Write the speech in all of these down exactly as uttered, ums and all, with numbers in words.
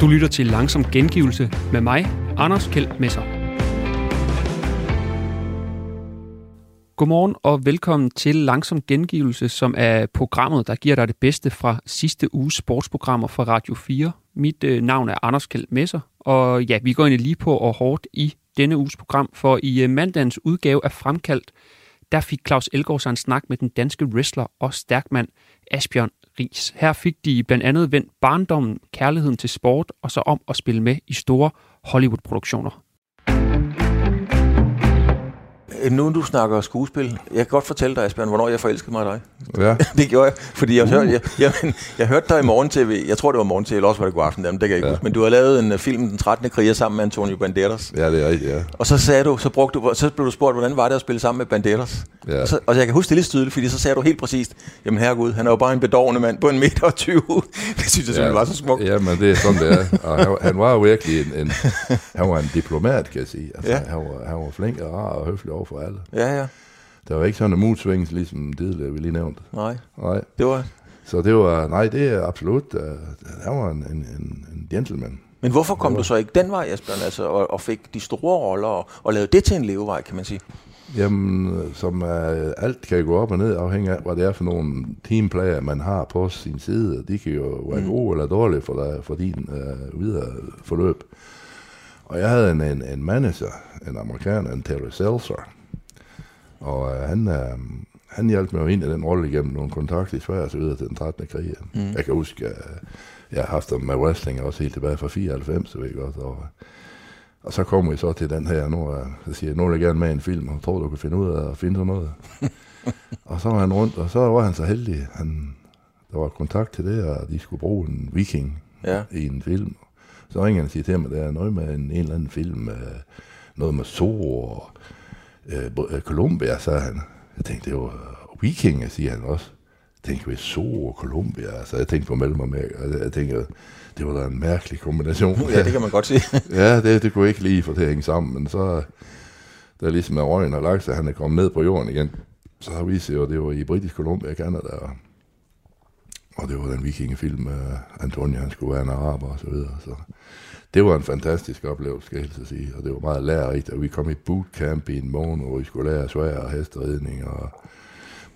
Du lytter til Langsom Gengivelse med mig, Anders Kjeldmesser. Godmorgen og velkommen til Langsom Gengivelse, som er programmet, der giver dig det bedste fra sidste uges sportsprogrammer fra Radio fire. Mit øh, navn er Anders Kjeldmesser, og ja, vi går ind lige på og hårdt i denne uges program, for i øh, mandagens udgave af Fremkaldt, der fik Claus Elgaard sig en snak med den danske wrestler og stærkmand Asbjørn. Her fik de blandt andet vendt barndommen, kærligheden til sport og så om at spille med i store Hollywood-produktioner. Nu du snakker skuespil, jeg kan godt fortælle dig, Asbjørn, hvornår jeg forelskede mig i dig. Ja. Det gjorde jeg, fordi jeg, uh. hørte, jeg, jeg, jeg, jeg hørte dig i morgen-tv, jeg tror det var morgen-tv, eller også var det god aften, det kan jeg ikke ja. huske, men du har lavet en film, Den trettende kriger, sammen med Antonio Banderas. Ja, det er rigtigt, ja. Og så, sagde du, så, brugte du, så blev du spurgt, hvordan var det at spille sammen med Banderas? Ja. Og, så, og jeg kan huske det lidt tydeligt, fordi så sagde du helt præcist, jamen herregud, han er jo bare en bedårende mand på en meter og tyve. Det synes jeg ja. simpelthen var så smukt. Ja, men det er sådan, det er. Og han, han var jo virkelig en, en, han var en diplomat, kan jeg sige. Altså, ja. han, var, han var flink og rar og høflig over for alle. Ja, ja. Der var ikke sådan en modsving, ligesom det, der vi lige nævnte. Nej. Nej. Det var... Så det var... Nej, det er absolut... Uh, der var en, en, en gentleman. Men hvorfor kom var... du så ikke den vej, Asbjørn, altså, og, og fik de store roller, og, og lavede det til en levevej, kan man sige? Jamen, som uh, alt kan gå op og ned, afhængig af, hvad det er for nogle teamplayer, man har på sin side. De kan jo være mm. gode eller dårlige for, der, for din uh, videre forløb. Og jeg havde en, en, en manager, en amerikaner, en Terry Seltzer, og øh, han, øh, han hjalp mig jo ind i den rolle igennem nogle kontakter i Sverige og så videre til Den trettende krig. Mm. Jeg kan huske, at jeg har haft dem med wrestling også helt tilbage fra fireoghalvfems, ved jeg godt. Og, og så kommer vi så til den her, nu, og jeg siger, nu vil jeg gerne med en film, og tror, du kan finde ud af at finde sådan noget. Og så var han rundt, og så var han så heldig. Han, der var kontakt til det, og de skulle bruge en viking ja. i en film. Så ringede han og siger til mig, der er noget med en, en eller anden film, øh, noget med Sor og øh, Colombia, sagde han. Jeg tænkte, det var Vikinger, siger han også. Jeg tænkte, det er Sor og Colombia, altså jeg tænkte på Mellemamerika. Jeg, jeg tænkte, det var da en mærkelig kombination. Ja, det kan man godt sige. Ja, det, det kunne ikke lige få til at hænge sammen, men så, der ligesom er røgen og laks, at han er kommet ned på jorden igen, så har vi set, at det var i Britisk Columbia, Canada, og Og det var den vikingefilm, uh, Antonio, han skulle være en araber og så videre. Så det var en fantastisk oplevelse, skal jeg helst sige. Og det var meget lærerigt, og vi kom i bootcamp i en måned, hvor vi skulle lære svær og hesteridning og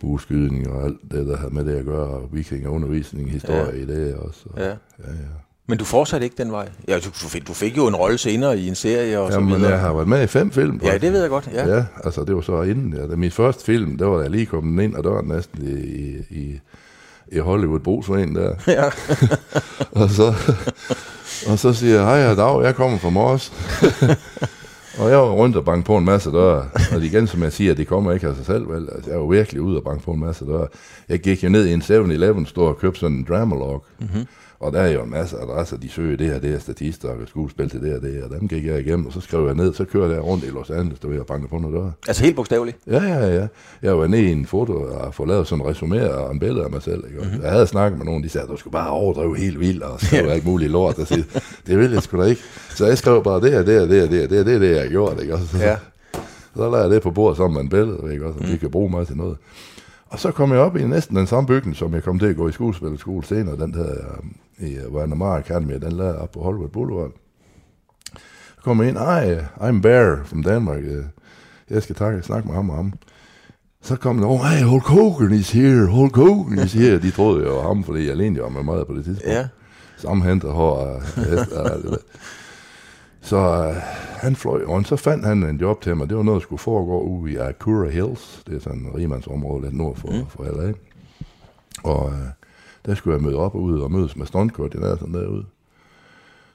bueskydning og alt det, der havde med det at gøre. Og vikingeundervisning, historie ja. i det også. Og, ja. Ja, ja. Men du fortsatte ikke den vej? Ja, du fik, du fik jo en rolle senere i en serie og ja, så videre. Jamen, jeg har været med i fem film. Faktisk. Ja, det ved jeg godt. Ja, ja altså det var så inden. Ja. Min første film, der var jeg lige kommet ind ad døren næsten i... i, i i Hollywood Brugsforeningen der. Ja. og, så, og så siger jeg, hej og dag, jeg kommer fra Mors. Og jeg var rundt og banke på en masse døre. Og igen, som jeg siger, det kommer ikke af sig selv. Vel? Altså, jeg var virkelig ude og banke på en masse døre. Jeg gik jo ned i en seven eleven store og købte sådan en Dramalog. Mm-hmm. Og der er jo en masse adresser, de søger det her, det her statister, og skuespil til det her, det her. Dem gik jeg igennem, og så skrev jeg ned, så kører jeg rundt i Los Angeles, der var jeg banket på noget dør. Altså helt bogstaveligt? Ja, ja, ja. Jeg var ned i en foto og får lavet sådan en resumé og en billede af mig selv. Ikke? Mm-hmm. Jeg havde snakket med nogen, de sagde, du skulle bare overdrive helt vildt, og skrive alt muligt lort. Og sige, det ville jeg sgu da ikke. Så jeg skrev bare det her, det her, det her, det her, det her, det her, det her, jeg gjorde. Ikke? Så, ja. så lader jeg det på bordet sammen med en billede, ikke? Og så vi kan bruge mig til noget. Og så kom jeg op i næsten den samme bygning, som jeg kom til at gå i skuespillerskole senere, den der i World Wildlife Foundation, den lavede op på Hollywood Boulevard. Så kom jeg ind, ej, I'm Bear from Danmark, jeg skal takke og snakke med ham og ham. Så kom der, oh, hey, Hulk Hogan is here, Hulk Hogan is here. De troede jo ham, fordi jeg alene var med meget på det tidspunkt. Yeah. Sammenhæntet hår og hest og alt det der. Så øh, han fløj rundt, så fandt han en job til mig. Det var noget, der skulle foregå ude i Akura Hills. Det er sådan en rigmandsområde lidt nord for, mm. for L A. Og øh, der skulle jeg møde op ude og mødes med stuntkoordinatoren derude.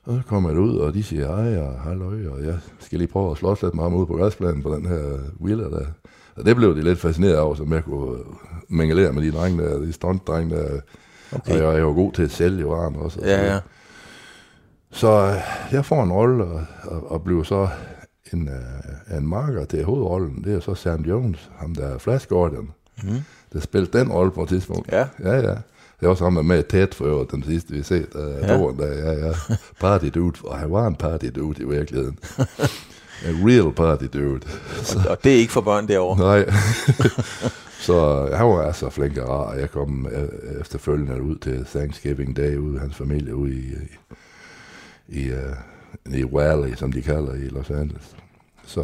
Og så kom jeg ud, og de siger hej og halløj, og jeg skal lige prøve at slås lidt med ham ude på græsplænen på den her villa der. Og det blev de lidt fascineret over, som jeg kunne mingelere med de drenge der, de stuntdrenge der. Okay. Og jeg, jeg var god til at sælge varen også. Og ja, ja. Så jeg får en rolle og, og, og bliver så en, uh, en marker til hovedrollen. Det er så Sam Jones, ham der er Flash Gordon, mm. der spillede den rolle på et tidspunkt. Ja. Ja, ja. Det er også ham, der med tæt for øvrigt, den sidste, vi har set. Uh, ja. Doren der, ja, ja. Party dude, og han var en party dude i virkeligheden. A real party dude. Og, og det er ikke for børn derovre. Nej. Så han var altså flink og rar, og jeg kom efterfølgende ud til Thanksgiving Day ude i hans familie, ude i, i, i, i Valley, som de kalder i Los Angeles. Så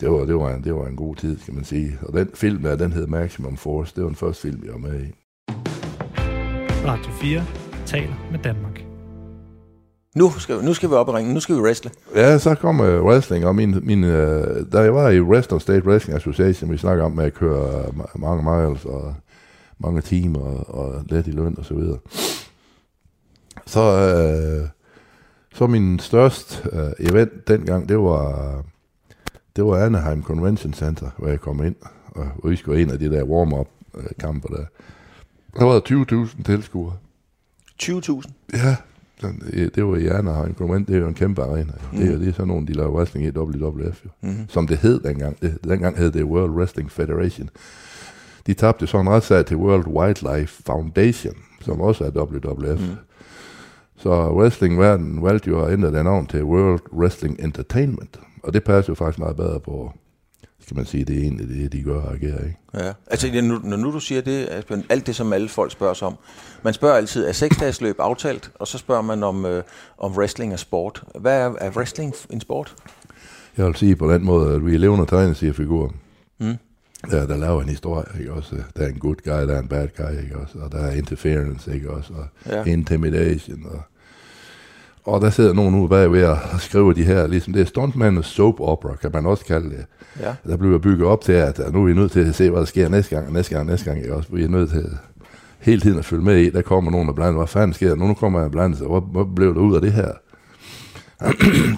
det var, det, var en, det var en god tid, kan man sige. Og den film der, den hed Maximum Force, det var den første film, jeg var med i. Radio fire taler med Danmark. Nu skal, nu skal vi op i ringen, nu skal vi wrestle. Ja, så kom uh, wrestling, og min, min, uh, da jeg var i Rest State Wrestling Association, vi snakker om med at køre uh, mange miles og mange timer og, og let i løn og så videre. Så, uh, så min største uh, event dengang, det var, det var Anaheim Convention Center, hvor jeg kom ind, og, og vi skulle en af de der warm-up uh, kamper der. Der var tyve tusind tilskuere. tyve tusind? Ja. Det var i Anaheim Convention, det er jo en kæmpe arena. Mm. Det, er, det er sådan nogle, de laver wrestling i W W F, jo. Mm. Som det hed dengang. Det, dengang hed det World Wrestling Federation. De tabte sådan en retssag til World Wildlife Foundation, som også er W W F. Mm. Så wrestlingverdenen valgte jo at ændre det navn til World Wrestling Entertainment. Og det passer jo faktisk meget bedre på, skal man sige, det er egentlig det, de gør og agerer, ikke? Ja, altså nu, når nu du siger det, Asbjørn, alt det, som alle folk spørger sig om. Man spørger altid, er seksdagesløb aftalt? Og så spørger man om, øh, om wrestling og sport. Hvad er, er wrestling en sport? Jeg vil sige på den måde, at vi er levende tegne, siger figurer. Mm. Ja, der laver en historie, ikke også? Der er en good guy, der er en bad guy, ikke også? Og der er interference, ikke også? Og ja. Intimidation, og... Og der sidder nogen ude bagved og skriver de her, ligesom det er stuntmandens soap opera, kan man også kalde det. Ja. Der bliver bygget op til, at nu er vi nødt til at se, hvad der sker næste gang, og næste gang, næste gang, ikke også? Vi er nødt til hele tiden at følge med i, der kommer nogen, der blander, hvad fanden sker der? Nu kommer jeg blandet sig, hvor blev der ud af det her?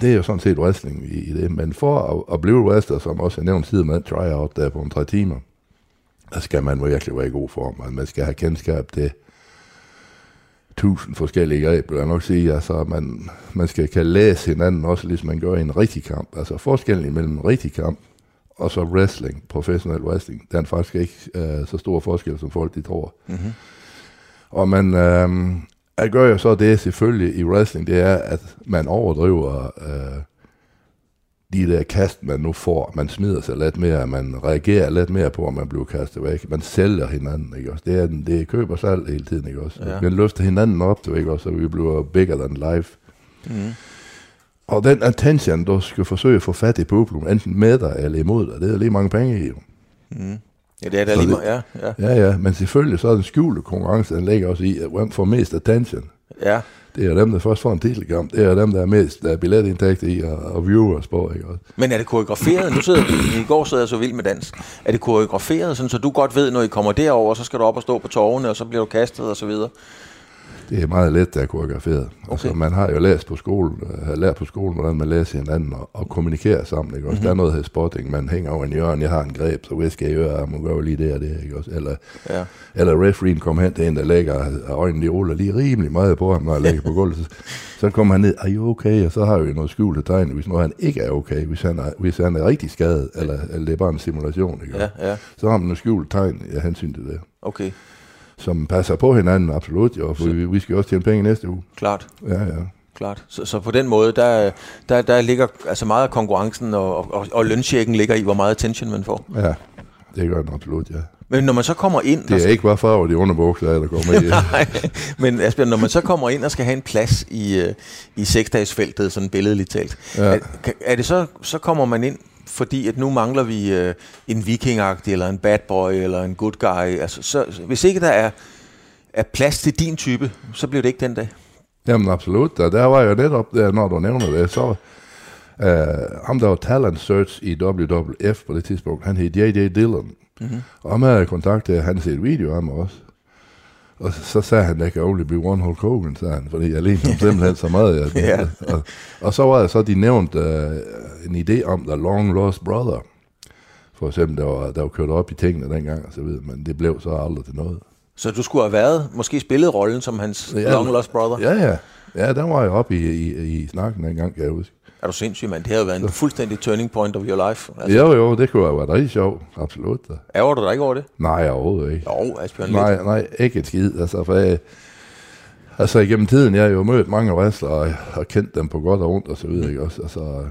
Det er jo sådan set wrestling i det, men for at, at blive wrestler, som også er nævnt side med tryout der på om tre timer, der skal man virkelig være i god form, man skal have kendskab til tusind forskellige greb, vil jeg nok sige. Altså, man, man skal kan læse hinanden også, ligesom man gør i en rigtig kamp. Altså, forskellen mellem en rigtig kamp og så wrestling, professionel wrestling, der er faktisk ikke øh, så stor forskel, som folk de tror. Mm-hmm. Og man øh, jeg gør jo så det selvfølgelig i wrestling, det er, at man overdriver øh, de der kast, man nu får. Man smider sig lidt mere, man reagerer lidt mere på, at man bliver kastet væk. Man sælger hinanden, ikke også? Det er, det er køb og salg hele tiden, ikke også? Ja. Man løfter hinanden op, ikke også? Så vi bliver bigger than life. Mm. Og den attention, du skal forsøge at få fat i publikum, enten med dig eller imod dig, det er lige mange penge i, jo. Mm. Ja, det er der lige meget, ja, ja. Ja, ja, men selvfølgelig så er den skjulte konkurrence, den ligger også i, at hvem får mest attention. Ja. Det er dem, der først får en titelkamp. Det er dem, der er mest der er billetindtægt i og, og viewers på, ikke også? Men er det koreograferet? Nu sidder vi, i går sidder jeg så vild med dans. Er det koreograferet, sådan, så du godt ved, når I kommer derover, så skal du op og stå på torvene, og så bliver du kastet og så videre? Det er meget let, der er koreograferet. Okay. Altså, man har jo læst på skolen, har lært på skolen, hvordan man læser hinanden og, og kommunikerer sammen, ikke også? Mm-hmm. Der er noget her spotting, man hænger over en hjørne, jeg har en greb, så hvad skal jeg gøre? Man gør jo lige det og det, ikke også? Eller, ja. Eller refereen kommer hen til en, der lægger øjnene i ruller lige rimelig meget på ham, når jeg lægger på gulvet. Så, så kommer han ned, are you okay? Og så har vi noget skjulte tegn, hvis nu han ikke er okay, hvis han er, hvis han er rigtig skadet, eller, eller det er bare en simulation, ikke også? Ja, ja. Så har man noget skjulte tegn, jeg hensyn til det. Okay. Som passer på hinanden, absolut, jo, for vi, vi skal også tjene penge næste uge. Klart. Ja, ja. Klart. Så, så på den måde, der, der, der ligger altså meget af konkurrencen, og, og, og lønchecken ligger i, hvor meget attention man får. Ja, det gør den absolut, ja. Men når man så kommer ind... Det er skal... ikke bare farver, de underbukser, der kommer i. Nej, men Asbjørn, når man så kommer ind og skal have en plads i, i seksdagsfeltet, sådan billedligt talt, ja. er, er det så, så kommer man ind... Fordi at nu mangler vi øh, en vikingagtig, eller en bad boy, eller en good guy. Altså, så, hvis ikke der er, er plads til din type, så bliver det ikke den dag. Jamen absolut, og der var jo netop, der, når du nævner det, så øh, ham der var talent search i W W F på det tidspunkt, han hed J J Dillon. Mm-hmm. Og med kontaktet, han set video af mig også. Og så, så sagde han, der kan only be one Hulk Hogan, sagde han, fordi jeg lignede ham simpelthen så meget. Jeg, ja. og, og så var det så, de nævnte uh, en idé om The Long Lost Brother, for eksempel, der var, der var kørt op i tingene dengang, og så videre, men det blev så aldrig til noget. Så du skulle have været, måske spillet rollen som hans ja, Long Lost Brother? Ja, ja. Ja, den var jeg oppe i, i, i snakken dengang, kan jeg huske. Er du sindssyg, mand? Det har jo været en fuldstændig turning point of your life. Altså. Jo, jo, det kunne have været rigtig sjovt. Absolut. Ærger du dig ikke over det? Nej, overhovedet ikke. Jo, Asbjørn lidt. Nej, nej, ikke et skid. Altså, for jeg, altså igennem tiden, jeg har jo mødt mange wrestlere og kendt dem på godt og ondt og så videre. Mm. Ikke også? Altså,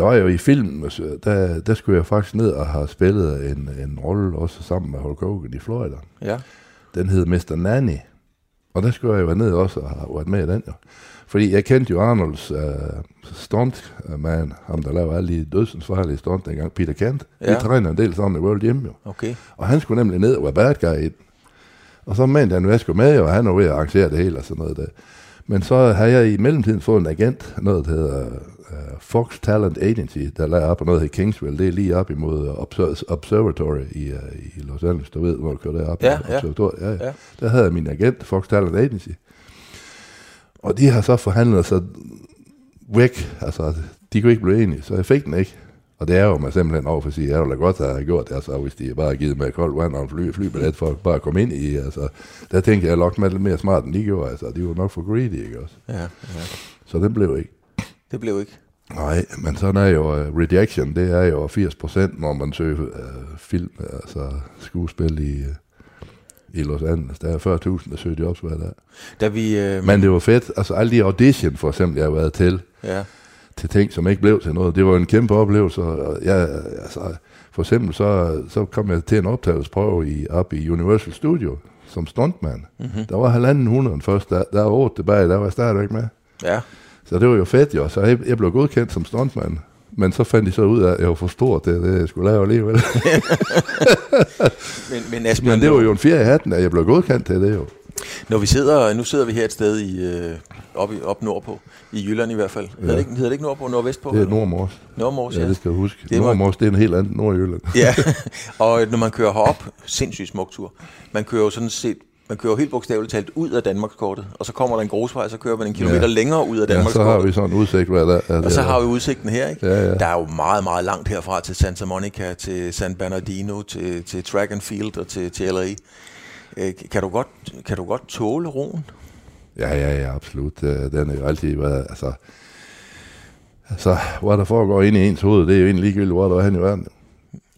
der var jo i filmen, der, der skulle jeg faktisk ned og have spillet en, en rolle også sammen med Hulk Hogan i Florida. Ja. Den hed mister Nanny. Og der skulle jeg jo ned også og have været med i den. Jo. Fordi jeg kendte jo Arnolds uh, stuntmand, ham der lavede alle de dødsensfarlige stunt dengang, Peter Kent. Ja. De træner en del sammen i World Gym jo. Okay. Og han skulle nemlig ned og være bad guy i den. Og så mente han, at jeg skulle med, og han var ved at arrangere det hele og sådan noget der. Men så har jeg i mellemtiden fået en agent, noget der hedder uh, Fox Talent Agency, der lader op, og noget der hedder Kingsville, det er lige op imod Obser- Observatory i, uh, i Los Angeles, du ved, hvor du kører deroppe. Ja, ja. Ja, ja. Ja. Der havde jeg min agent, Fox Talent Agency. Og de har så forhandlet sig væk, altså de kunne ikke blive enige, så jeg fik den ikke. Og det er jo mig simpelthen over for at sige, at jeg ville godt have gjort det, altså, hvis de bare har givet mig koldt vand og en fly, flybillet for at bare komme ind i. Altså, der tænkte jeg, at jeg logte mig lidt mere smart, end de gjorde. Altså, de var nok for greedy, ikke også? Ja, ja. Så det blev ikke. Det blev ikke? Nej, men sådan er jo uh, rejection, det er jo firs procent, når man søger uh, film, altså skuespil i... Uh, i Los Angeles. Der er fyrre tusind, der søgte jobs hver dag. Da vi, øh... Men det var fedt. Altså alle de audition, for eksempel, jeg har været til, ja. Til ting, som ikke blev til noget. Det var en kæmpe oplevelse. Jeg, altså, for eksempel, så, så kom jeg til en optagelsesprøve i, op i Universal Studio, som stuntman. Mm-hmm. Der var halvanden hundrede først. Der, der var otte tilbage, der var jeg stadigvæk med. Ja. Så det var jo fedt, jo. Så jeg, jeg blev godkendt som stuntman. Men så fandt de så ud af, at jeg var for stor til det, jeg skulle lave alligevel. men, men, Asbjørn, men det var jo en fjerde i hatten, at jeg blev godkendt til det jo. Når vi sidder, nu sidder vi her et sted i, øh, op, i, op nordpå, i Jylland i hvert fald. Ja. Hedder, det ikke, hedder det ikke nordpå, nordvestpå? Det er Nordmors. Nordmors, ja. Ja, det skal jeg huske. Det Nordmors, det er en helt anden Nordjylland. Ja, og når man kører herop, sindssygt smuk tur. Man kører jo sådan set... Man kører helt bogstaveligt talt ud af Danmarkskortet, og så kommer der en grusvej, så kører man en kilometer ja. længere ud af Danmarkskortet. Ja, så har vi sådan en udsigt, hvad der er. Og så har vi udsigten her, ikke? Ja, ja. Der er jo meget, meget langt herfra til Santa Monica, til San Bernardino, til, til Track and Field og til, til L A. Øh, kan, du godt, kan du godt tåle roen? Ja, ja, ja, absolut. Den er jo altid været, altså... Altså, hvad der foregår inde i ens hoved, det er jo egentlig ligegyldigt, hvor der er hen i verden.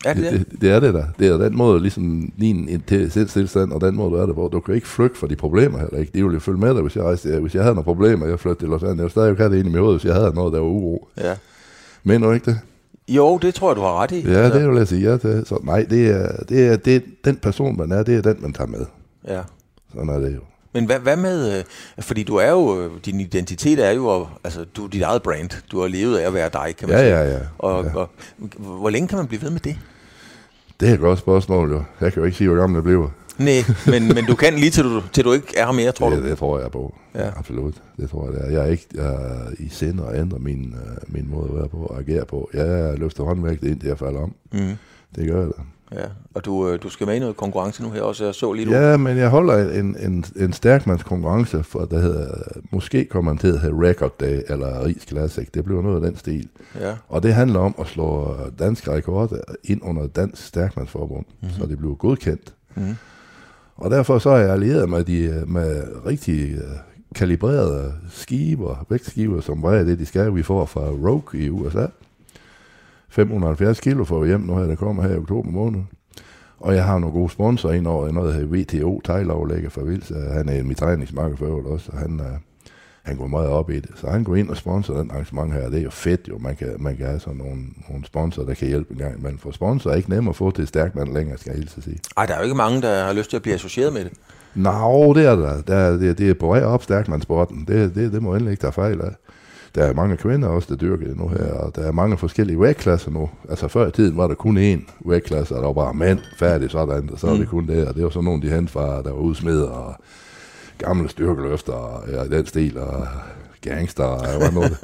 Er det, det, det? Det, det er det der. Det er den måde, ligesom din sindstilstand, og den måde, du er der på. Du kan ikke flygte fra de problemer heller ikke. Det ville jo følge med dig, hvis jeg, rejste, hvis jeg havde nogle problemer, jeg flyttede til Los Angeles. Jeg stadig jo kan det ind i mit hoved, hvis jeg havde noget, der var uro. Ja. Mener du ikke det? Jo, det tror jeg, du har ret i. Ja, altså. Det vil jeg sige ja til. Så nej, det er, det er, det er den person, man er, det er den, man tager med. Ja. Sådan er det jo. Men hvad, hvad med, fordi du er jo, din identitet er jo, altså du er dit eget brand, du har levet af at være dig, kan man ja, sige. Ja, ja, og, ja. Og hvor længe kan man blive ved med det? Det er et godt spørgsmål jo, jeg kan jo ikke sige, hvor gammel det bliver. Nej, men, men du kan lige til du, til du ikke er mere, tror det, du? Det tror jeg på, ja. Absolut, det tror jeg det er. Jeg er ikke jeg er i sinde og ændre min, min måde at være på og agere på. Jeg løfter håndværket ind, det jeg falder om, mm. Det gør jeg da. Ja, og du, du skal med i noget konkurrence nu her også, jeg så lige nu. Ja, men jeg holder en, en, en stærkmandskonkurrence, for der hedder, måske kommer man til at hedde Record Day eller Rigs Classic, det bliver noget af den stil. Ja. Og det handler om at slå dansk rekorder ind under Dansk Stærkmandsforbund, mm-hmm. Så det bliver godkendt. Mm-hmm. Og derfor så er jeg allieret med, de, med rigtig kalibrerede skiver, vægtskiver, som var det, de skal, vi får fra Rogue i U S A. fem hundrede og halvfjerds kilo får vi hjem nu her, der kommer her i oktober måned. Og jeg har nogle gode sponsorer ind over noget her V T O, teglavlægger for Vils. Han er mit træningsmarked for øvrigt også, og han, han går meget op i det. Så han går ind og sponsorer den arrangement her, det er jo fedt jo. Man kan, man kan have sådan nogle, nogle sponsorer, der kan hjælpe en gang imellem. For sponsorer er ikke nemt at få til stærkmand længere, skal jeg hilse sige. Ej, der er jo ikke mange, der har lyst til at blive associeret med det. Nå, det er der. der det, det er på vej op stærkmandsporten. Det, det, det må endelig ikke tage fejl af. Der er mange kvinder også, der dyrker det nu her, og der er mange forskellige vægtklasser nu. Altså før i tiden var der kun én vægtklasse, og der var bare mænd, færdig sådan, og så var det kun det, og det var sådan nogle, de hentede fra, der var udsmeder, og gamle styrkeløfter, og ja, den stil, og gangster, og hvad nu det.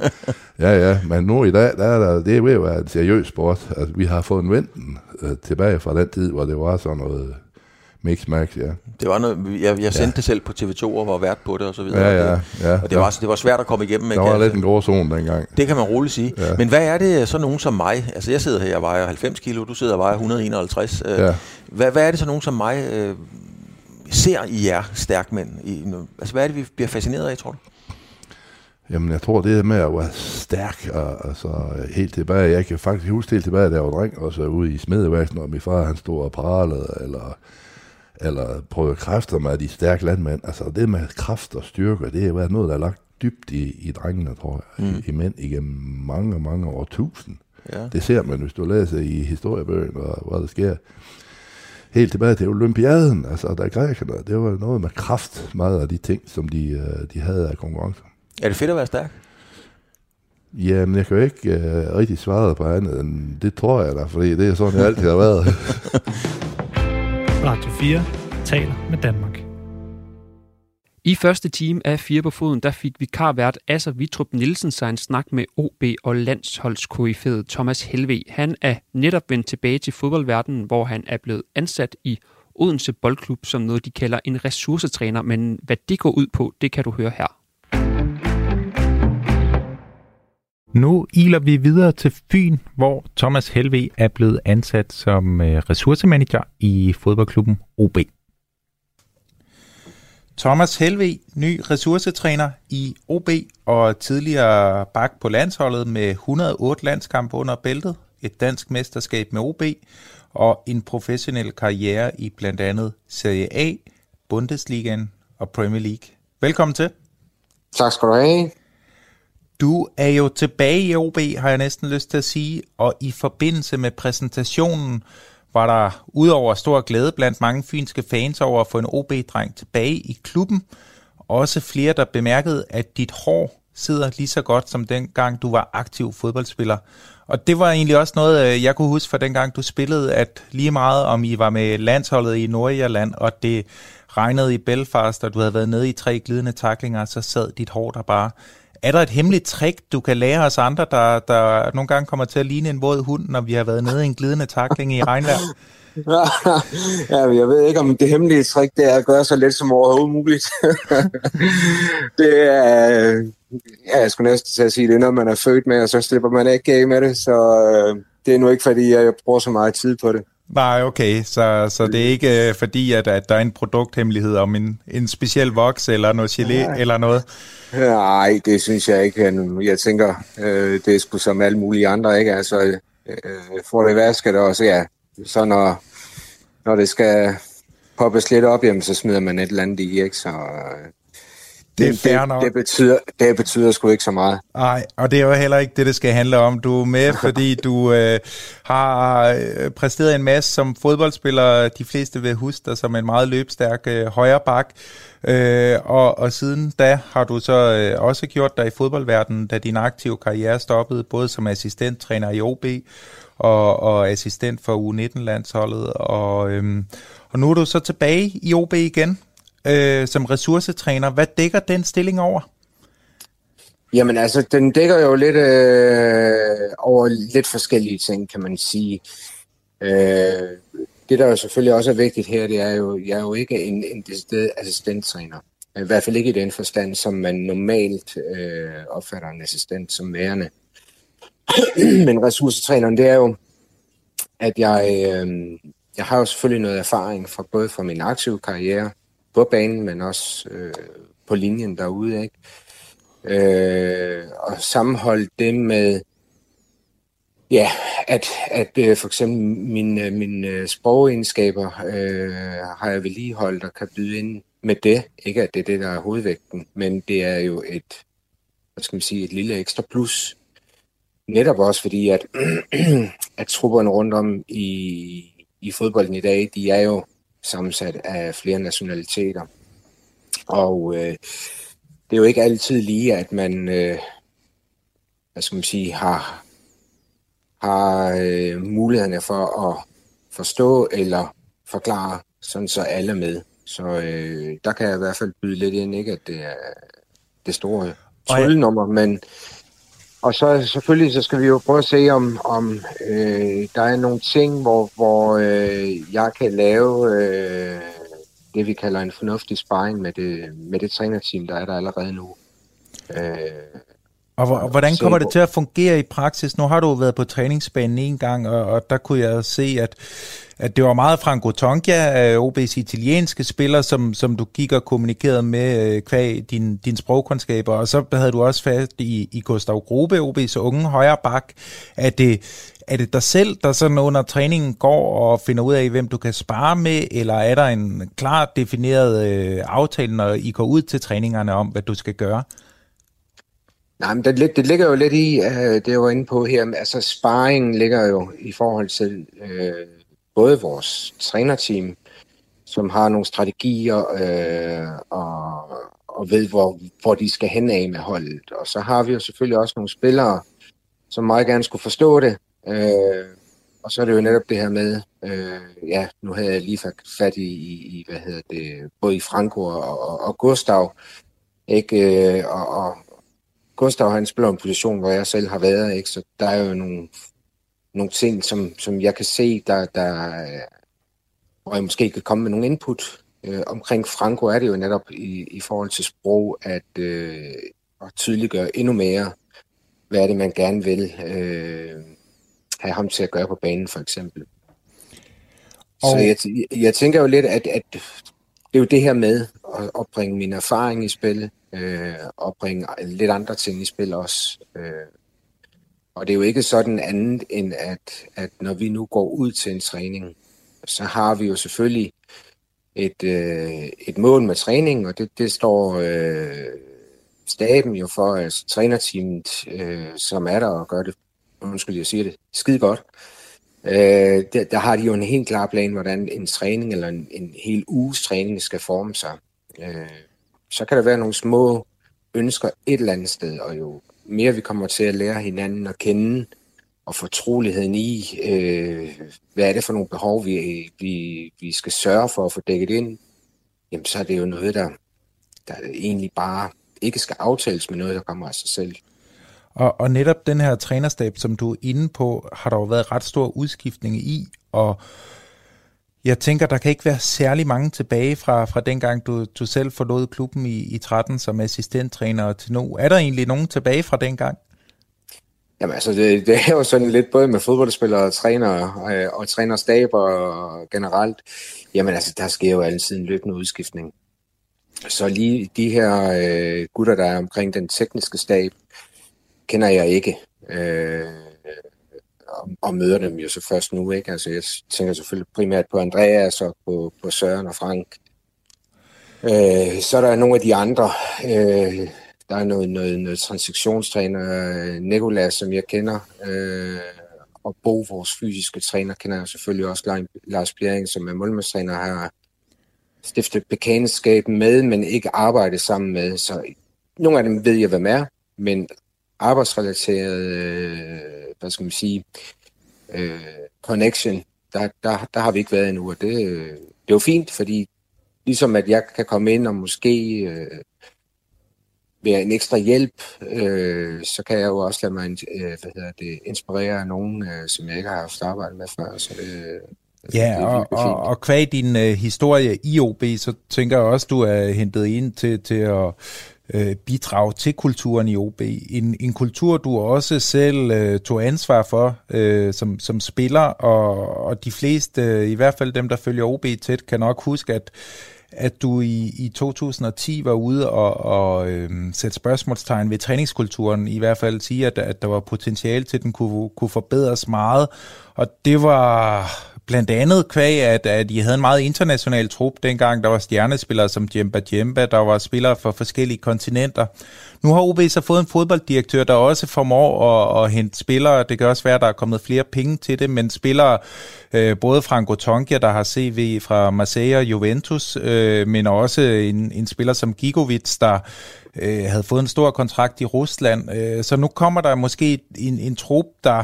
Ja, ja, men nu i dag, der er der, det vil jo være en seriøs sport. Altså, vi har fået en venten øh, tilbage fra den tid, hvor det var sådan noget... Mix Max, ja. Det var noget, jeg, jeg sendte ja. Det selv på T V to og var vært på det og så videre. Ja, ja, ja. Og det var, det var svært at komme igennem. Der var lidt en grå zone dengang. Det kan man roligt sige. Ja. Men hvad er det så nogen som mig? Altså jeg sidder her og vejer halvfems kilo, du sidder og vejer et hundrede og enoghalvtreds. Ja. Hvad, hvad er det så nogen som mig øh, ser i jer stærkmænd? I, altså hvad er det, vi bliver fascineret af, tror du? Jamen jeg tror det med at være stærk og, og så helt tilbage. Jeg kan faktisk huske helt tilbage, da jeg var dreng, og så ude i smedeværksen, og min far han stod og pralede, eller... eller prøve kræfter med de stærke landmænd. Altså det med kraft og styrke, det har været noget, der er lagt dybt i, i drengene, tror jeg, mm. i, i mænd igennem mange, mange år tusind. Ja. Det ser man, hvis du læser i historiebøgen, og hvad der sker. Helt tilbage til olympiaden, altså der grækerne, det var noget med kraft, meget af de ting, som de, de havde af konkurrencer. Er det fedt at være stærk? Jamen, jeg kan jo ikke uh, rigtig svare på andet, end det tror jeg da, fordi det er sådan, jeg altid har været. Radio fire taler med Danmark. I første time af fire på foden, der fik vikarvært Asser Vittrup Nielsen sig en snak med O B og landsholdskoryfæet Thomas Helveg. Han er netop vendt tilbage til fodboldverdenen, hvor han er blevet ansat i Odense Boldklub som noget, de kalder en ressourcetræner. Men hvad det går ud på, det kan du høre her. Nu iler vi videre til Fyn, hvor Thomas Helveg er blevet ansat som ressourcemanager i fodboldklubben O B. Thomas Helveg, ny ressourcetræner i O B og tidligere bak på landsholdet med et hundrede og otte landskampe under bæltet, et dansk mesterskab med O B og en professionel karriere i blandt andet Serie A, Bundesligaen og Premier League. Velkommen til. Tak skal du have. Du er jo tilbage i O B, har jeg næsten lyst til at sige, og i forbindelse med præsentationen var der udover stor glæde blandt mange fynske fans over at få en O B-dreng tilbage i klubben. Også flere, der bemærkede, at dit hår sidder lige så godt som dengang, du var aktiv fodboldspiller. Og det var egentlig også noget, jeg kunne huske fra dengang, du spillede, at lige meget om I var med landsholdet i Nordirland, og det regnede i Belfast, og du havde været nede i tre glidende taklinger, så sad dit hår der bare. Er der et hemmeligt trick, du kan lære os andre, der, der nogle gange kommer til at ligne en våd hund, når vi har været nede i en glidende takling i regnvejr? Ja, jeg ved ikke, om det hemmelige trick, det er at gøre så let som overhovedet muligt. det er, ja, jeg skulle næsten til at sige, det er noget, man er født med, og så slipper man ikke af med det, så øh, det er nu ikke, fordi jeg bruger så meget tid på det. Nej, okay, så, så det er ikke øh, fordi, at, at der er en produkthemmelighed om en, en speciel voks eller noget gelé Nej. Eller noget? Nej, det synes jeg ikke. Jeg tænker, øh, det er sgu som alle mulige andre, ikke? Altså, øh, får det vasket også, ja. Så når, når det skal poppes lidt op, jamen, så smider man et eller andet i, ikke? Så... Øh. Det, det, det, betyder, det betyder sgu ikke så meget. Nej, og det er jo heller ikke det, det skal handle om. Du er med, fordi du øh, har præsteret en masse som fodboldspiller. De fleste vil huske dig som en meget løbstærk øh, højre bak. Øh, og, og siden da har du så øh, også gjort dig i fodboldverdenen, da din aktive karriere stoppede, både som assistenttræner i O B og, og assistent for U nitten-landsholdet. Og, øh, og nu er du så tilbage i O B igen. Øh, som ressourcetræner. Hvad dækker den stilling over? Jamen altså, den dækker jo lidt øh, over lidt forskellige ting, kan man sige. Øh, det, der jo selvfølgelig også er vigtigt her, det er jo, jeg er jo ikke en, en decideret assistenttræner. I hvert fald ikke i den forstand, som man normalt øh, opfatter en assistent som værende. Men ressourcetræneren, det er jo, at jeg, øh, jeg har jo selvfølgelig noget erfaring fra både fra min aktive karriere, på banen, men også øh, på linjen derude, ikke? Øh, og sammenholde det med, ja, at, at øh, for eksempel mine, mine sprogegenskaber øh, har jeg vedligeholdt og kan byde ind med det. Ikke at det er det, der er hovedvægten, men det er jo et, hvad skal man sige, et lille ekstra plus. Netop også fordi, at, at trupperne rundt om i, i fodbolden i dag, de er jo sammensat af flere nationaliteter. Og øh, det er jo ikke altid lige, at man, øh, hvad skal man sige, har, har øh, mulighederne for at forstå eller forklare, sådan så alle er med. Så øh, der kan jeg i hvert fald byde lidt ind, ikke at det er det store tryllenummer, men... Og så selvfølgelig så skal vi jo prøve at se, om, om øh, der er nogle ting, hvor, hvor øh, jeg kan lave øh, det, vi kalder en fornuftig sparring med det, med det trænerteam, der er der allerede nu. Øh, og hvordan kommer det til at fungere i praksis? Nu har du været på træningsbanen en gang, og, og der kunne jeg se, at, at det var meget Franck Tonja, O B's italienske spiller, som, som du gik og kommunikerede med kvad din, din sprogkundskaber, og så havde du også fast i, i Gustav Grube, O B's unge højre bak. Er det, er det dig selv, der sådan under træningen går og finder ud af, hvem du kan spare med, eller er der en klart defineret aftale, når I går ud til træningerne om, hvad du skal gøre? Nej, men det, det ligger jo lidt i, uh, det jeg var inde på her, altså sparringen ligger jo i forhold til uh, både vores trænerteam, som har nogle strategier uh, og, og ved, hvor, hvor de skal hen af med holdet. Og så har vi jo selvfølgelig også nogle spillere, som meget gerne skulle forstå det. Uh, og så er det jo netop det her med, uh, ja, nu havde jeg lige fat i, i hvad hedder det, både i Franco og, og, og Gustav, ikke, uh, og, og Gustav, han spiller en position, hvor jeg selv har været, ikke? Så der er jo nogle, nogle ting, som, som jeg kan se, der, der, hvor jeg måske kan komme med nogle input. Øh, omkring Franco er det jo netop i, i forhold til sprog, at, øh, at tydeliggøre endnu mere, hvad er det, man gerne vil øh, have ham til at gøre på banen, for eksempel. Og... Så jeg, jeg tænker jo lidt, at, at det er jo det her med at, at bringe min erfaring i spil, Øh, og bringe lidt andre ting i spil også. Øh, og det er jo ikke sådan andet, end at, at når vi nu går ud til en træning, så har vi jo selvfølgelig et, øh, et mål med træningen, og det, det står øh, staben jo for, altså trænerteamet, øh, som er der og gør det, undskyld jeg siger det, skide godt. Øh, der, der har de jo en helt klar plan, hvordan en træning eller en, en hel uges træning skal forme sig. Øh, Så kan der være nogle små ønsker et eller andet sted, og jo mere vi kommer til at lære hinanden at kende, og fortroligheden i, øh, hvad er det for nogle behov, vi, vi, vi skal sørge for at få dækket ind, jamen så er det jo noget, der, der egentlig bare ikke skal aftales med noget, der kommer af sig selv. Og, og netop den her trænerstab, som du er inde på, har der jo været ret stor udskiftning i, og jeg tænker, der kan ikke være særlig mange tilbage fra, fra dengang, du, du selv forlod klubben i, i tretten som assistenttræner til nu. Er der egentlig nogen tilbage fra dengang? Jamen altså, det, det er jo sådan lidt både med fodboldspillere og trænere øh, og trænerstaber generelt. Jamen altså, der sker jo altid en løbende udskiftning. Så lige de her øh, gutter, der er omkring den tekniske stab, kender jeg ikke. Øh, og møder dem jo så først nu, ikke? Altså, jeg tænker selvfølgelig primært på Andreas og på, på Søren og Frank. Øh, så er der nogle af de andre. Øh, der er noget, noget, noget transaktionstræner, Nicolas, som jeg kender, øh, og Bo, vores fysiske træner, kender jeg selvfølgelig også. Lars Bjerring, som er målmandstræner, har stiftet bekendtskab med, men ikke arbejdet sammen med. Så nogle af dem ved jeg, hvem er, men arbejdsrelateret, øh, hvad skal man sige, øh, connection, der, der, der har vi ikke været endnu, og det, det er jo fint, fordi ligesom at jeg kan komme ind og måske øh, være en ekstra hjælp, øh, så kan jeg jo også lade mig øh, hvad hedder det, inspirere nogen, øh, som jeg ikke har haft arbejdet med før, så det... Ja, og, og, og kvad din øh, historie i O B, så tænker jeg også, du er hentet ind til, til at øh, bidrage til kulturen i O B. En, en kultur, du også selv øh, tog ansvar for øh, som, som spiller, og, og de fleste, øh, i hvert fald dem, der følger O B tæt, kan nok huske, at, at du i, i to tusind og ti var ude og, og øh, sætte spørgsmålstegn ved træningskulturen, i hvert fald sige, at, at der var potentiale til, at den kunne, kunne forbedres meget, og det var... Blandt andet kvæg, at, at I havde en meget international trup dengang. Der var stjernespillere som Djemba Djemba, der var spillere fra forskellige kontinenter. Nu har O B så fået en fodbolddirektør, der også formår at, at hente spillere. Det kan også være, at der er kommet flere penge til det, men spillere øh, både Franck Tonja, der har C V fra Marseille og Juventus, øh, men også en, en spiller som Gigovic, der øh, havde fået en stor kontrakt i Rusland. Øh, så nu kommer der måske en, en trup, der...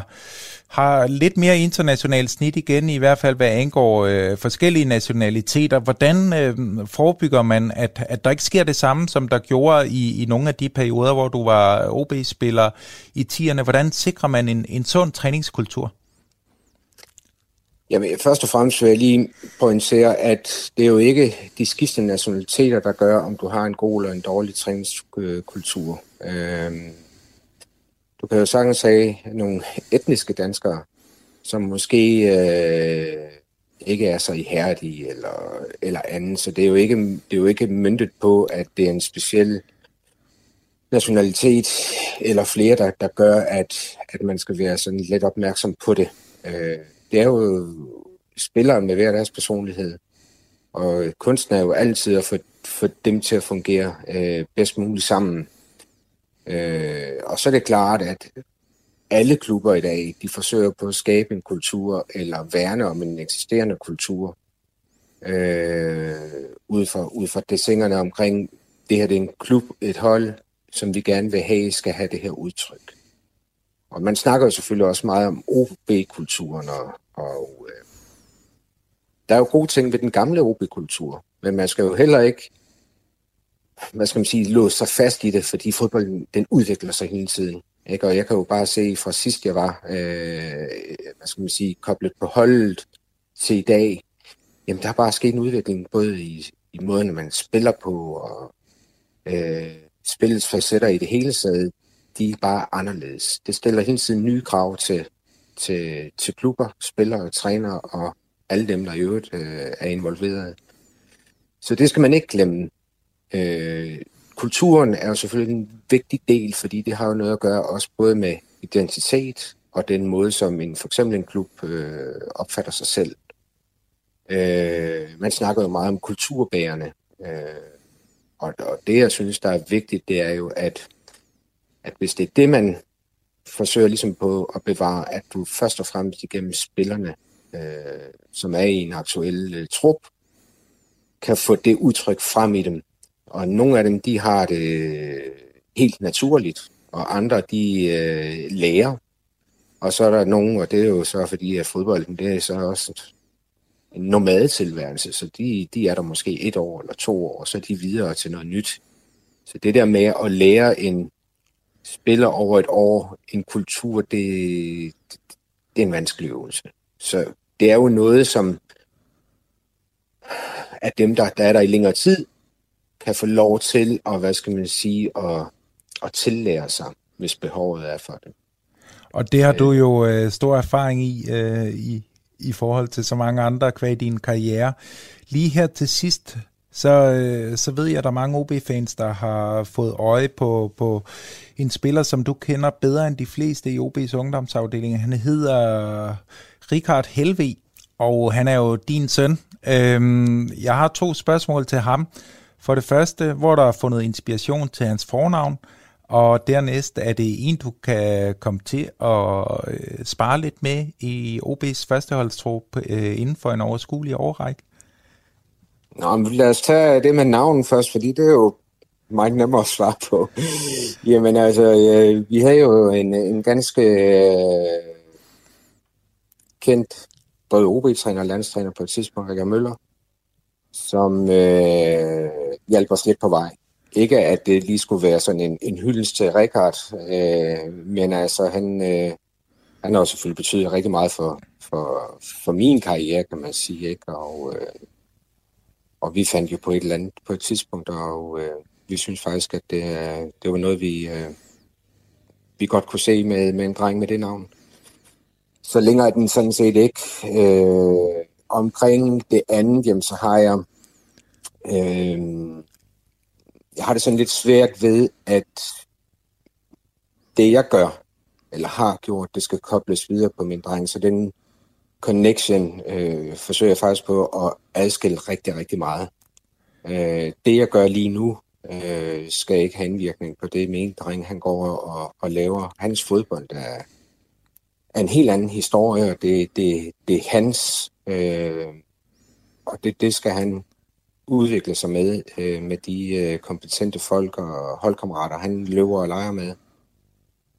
har lidt mere internationalt snit igen, i hvert fald hvad angår øh, forskellige nationaliteter. Hvordan øh, forebygger man, at, at der ikke sker det samme, som der gjorde i, i nogle af de perioder, hvor du var O B-spiller i tierne? Hvordan sikrer man en, en sund træningskultur? Jamen, først og fremmest vil jeg lige pointere, at det er jo ikke de skiftende nationaliteter, der gør, om du har en god eller en dårlig træningskultur. Øh, Du kan jo sagtens have nogle etniske danskere, som måske øh, ikke er så ihærdige eller, eller andet. Så det er jo ikke, det er jo ikke møntet på, at det er en speciel nationalitet eller flere, der, der gør, at, at man skal være sådan lidt opmærksom på det. Øh, det er jo spilleren med hver deres personlighed. Og kunsten er jo altid at få, få dem til at fungere øh, bedst muligt sammen. Øh, og så er det klart, at alle klubber i dag, de forsøger på at skabe en kultur, eller værne om en eksisterende kultur, øh, ud fra, ud fra designerne omkring, det her det er en klub, et hold, som vi gerne vil have, skal have det her udtryk. Og man snakker jo selvfølgelig også meget om O B-kulturen, og, og øh, der er jo gode ting ved den gamle O B-kultur, men man skal jo heller ikke, hvad skal man sige, låse sig fast i det, fordi fodbolden, den udvikler sig hele tiden. Ikke? Og jeg kan jo bare se fra sidst, jeg var, øh, hvad skal man sige, koblet på holdet til i dag, jamen der er bare sket en udvikling, både i, i måden, man spiller på, og øh, spillets facetter i det hele taget, de er bare anderledes. Det stiller hele tiden nye krav til, til, til klubber, spillere, trænere og alle dem, der i øvrigt øh, er involveret. Så det skal man ikke glemme. Øh, kulturen er jo selvfølgelig en vigtig del, fordi det har jo noget at gøre også både med identitet og den måde, som en, for eksempel en klub øh, opfatter sig selv. Øh, man snakker jo meget om kulturbærerne, øh, og, og det, jeg synes, der er vigtigt, det er jo, at at hvis det er det, man forsøger ligesom på at bevare, at du først og fremmest igennem spillerne, øh, som er i en aktuel øh, trup, kan få det udtryk frem i dem. Og nogle af dem, de har det helt naturligt, og andre, de øh, lærer. Og så er der nogen, og det er jo så fordi, at fodbolden, det er så også en nomadetilværelse, så de, de er der måske et år eller to år, og så er de videre til noget nyt. Så det der med at lære en spiller over et år, en kultur, det, det, det er en vanskelig øvelse. Så det er jo noget, som at dem, der, der er der i længere tid, kan få lov til at, hvad skal man sige, at, at tillære sig, hvis behovet er for det. Og det har du jo øh, stor erfaring i, øh, i, i forhold til så mange andre kvad i din karriere. Lige her til sidst, Så, så ved jeg, at der er mange O B-fans, der har fået øje på, på en spiller, som du kender bedre end de fleste i O B's ungdomsafdeling. Han hedder Richard Helveg, og han er jo din søn. Øhm, jeg har to spørgsmål til ham. For det første, hvor der er fundet inspiration til hans fornavn, og dernæst er det en, du kan komme til at spare lidt med i O B's førsteholdstrup øh, inden for en overskuelig årrække. Nå, men lad os tage det med navnen først, fordi det er jo meget nemmere at svare på. Jamen altså, øh, vi havde jo en, en ganske øh, kendt både O B-træner og landstræner på et tidspunkt, Rikker Møller, som øh, hjalp os lidt på vej. Ikke at det lige skulle være sådan en, en hyldest til Richard, øh, men altså han, øh, han har jo selvfølgelig betydet rigtig meget for, for, for min karriere, kan man sige, ikke? Og Øh, Og vi fandt jo på et eller andet på et tidspunkt, og øh, vi synes faktisk, at det, det var noget, vi, øh, vi godt kunne se med, med en dreng med det navn. Så længere er den sådan set ikke. Øh, omkring det andet, jamen, så har jeg, øh, jeg har det sådan lidt svært ved, at det, jeg gør, eller har gjort, det skal kobles videre på min dreng, så den connection øh, forsøger jeg faktisk på at adskille rigtig, rigtig meget. Øh, det, jeg gør lige nu, øh, skal ikke have indvirkning på det, min dreng, han går og, og laver. Hans fodbold er, er en helt anden historie, og det, det, det er hans, øh, og det, det skal han udvikle sig med, øh, med de øh, kompetente folk og holdkammerater, han løber og leger med,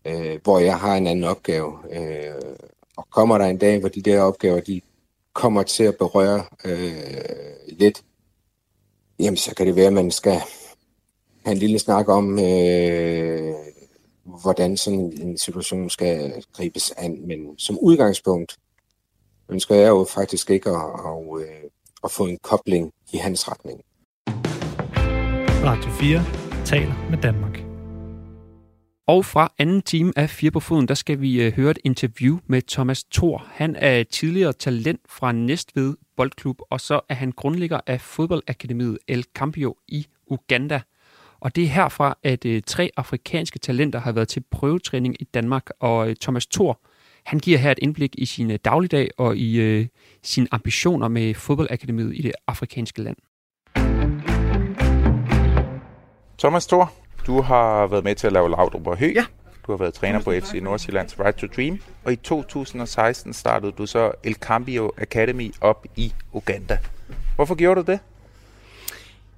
øh, hvor jeg har en anden opgave. Øh, Og kommer der en dag, hvor de der opgaver, de kommer til at berøre øh, lidt, jamen så kan det være, at man skal have en lille snak om, øh, hvordan sådan en situation skal gribes an. Men som udgangspunkt ønsker jeg jo faktisk ikke at, at, at, at få en kobling i hans retning. Radio fire taler med Danmark. Og fra anden time af Fire på Foden, der skal vi høre et interview med Thomas Thor. Han er tidligere talent fra Næstved Boldklub, og så er han grundlægger af fodboldakademiet El Cambio i Uganda. Og det er herfra, at tre afrikanske talenter har været til prøvetræning i Danmark, og Thomas Thor, han giver her et indblik i sin dagligdag og i øh, sine ambitioner med fodboldakademiet i det afrikanske land. Thomas Thor, Du har været med til at lave Laudrup og Høg. Ja. Du har været træner på F C Nordsjællands Right to Dream. Og i to tusind og seksten startede du så El Cambio Academy op i Uganda. Hvorfor gjorde du det?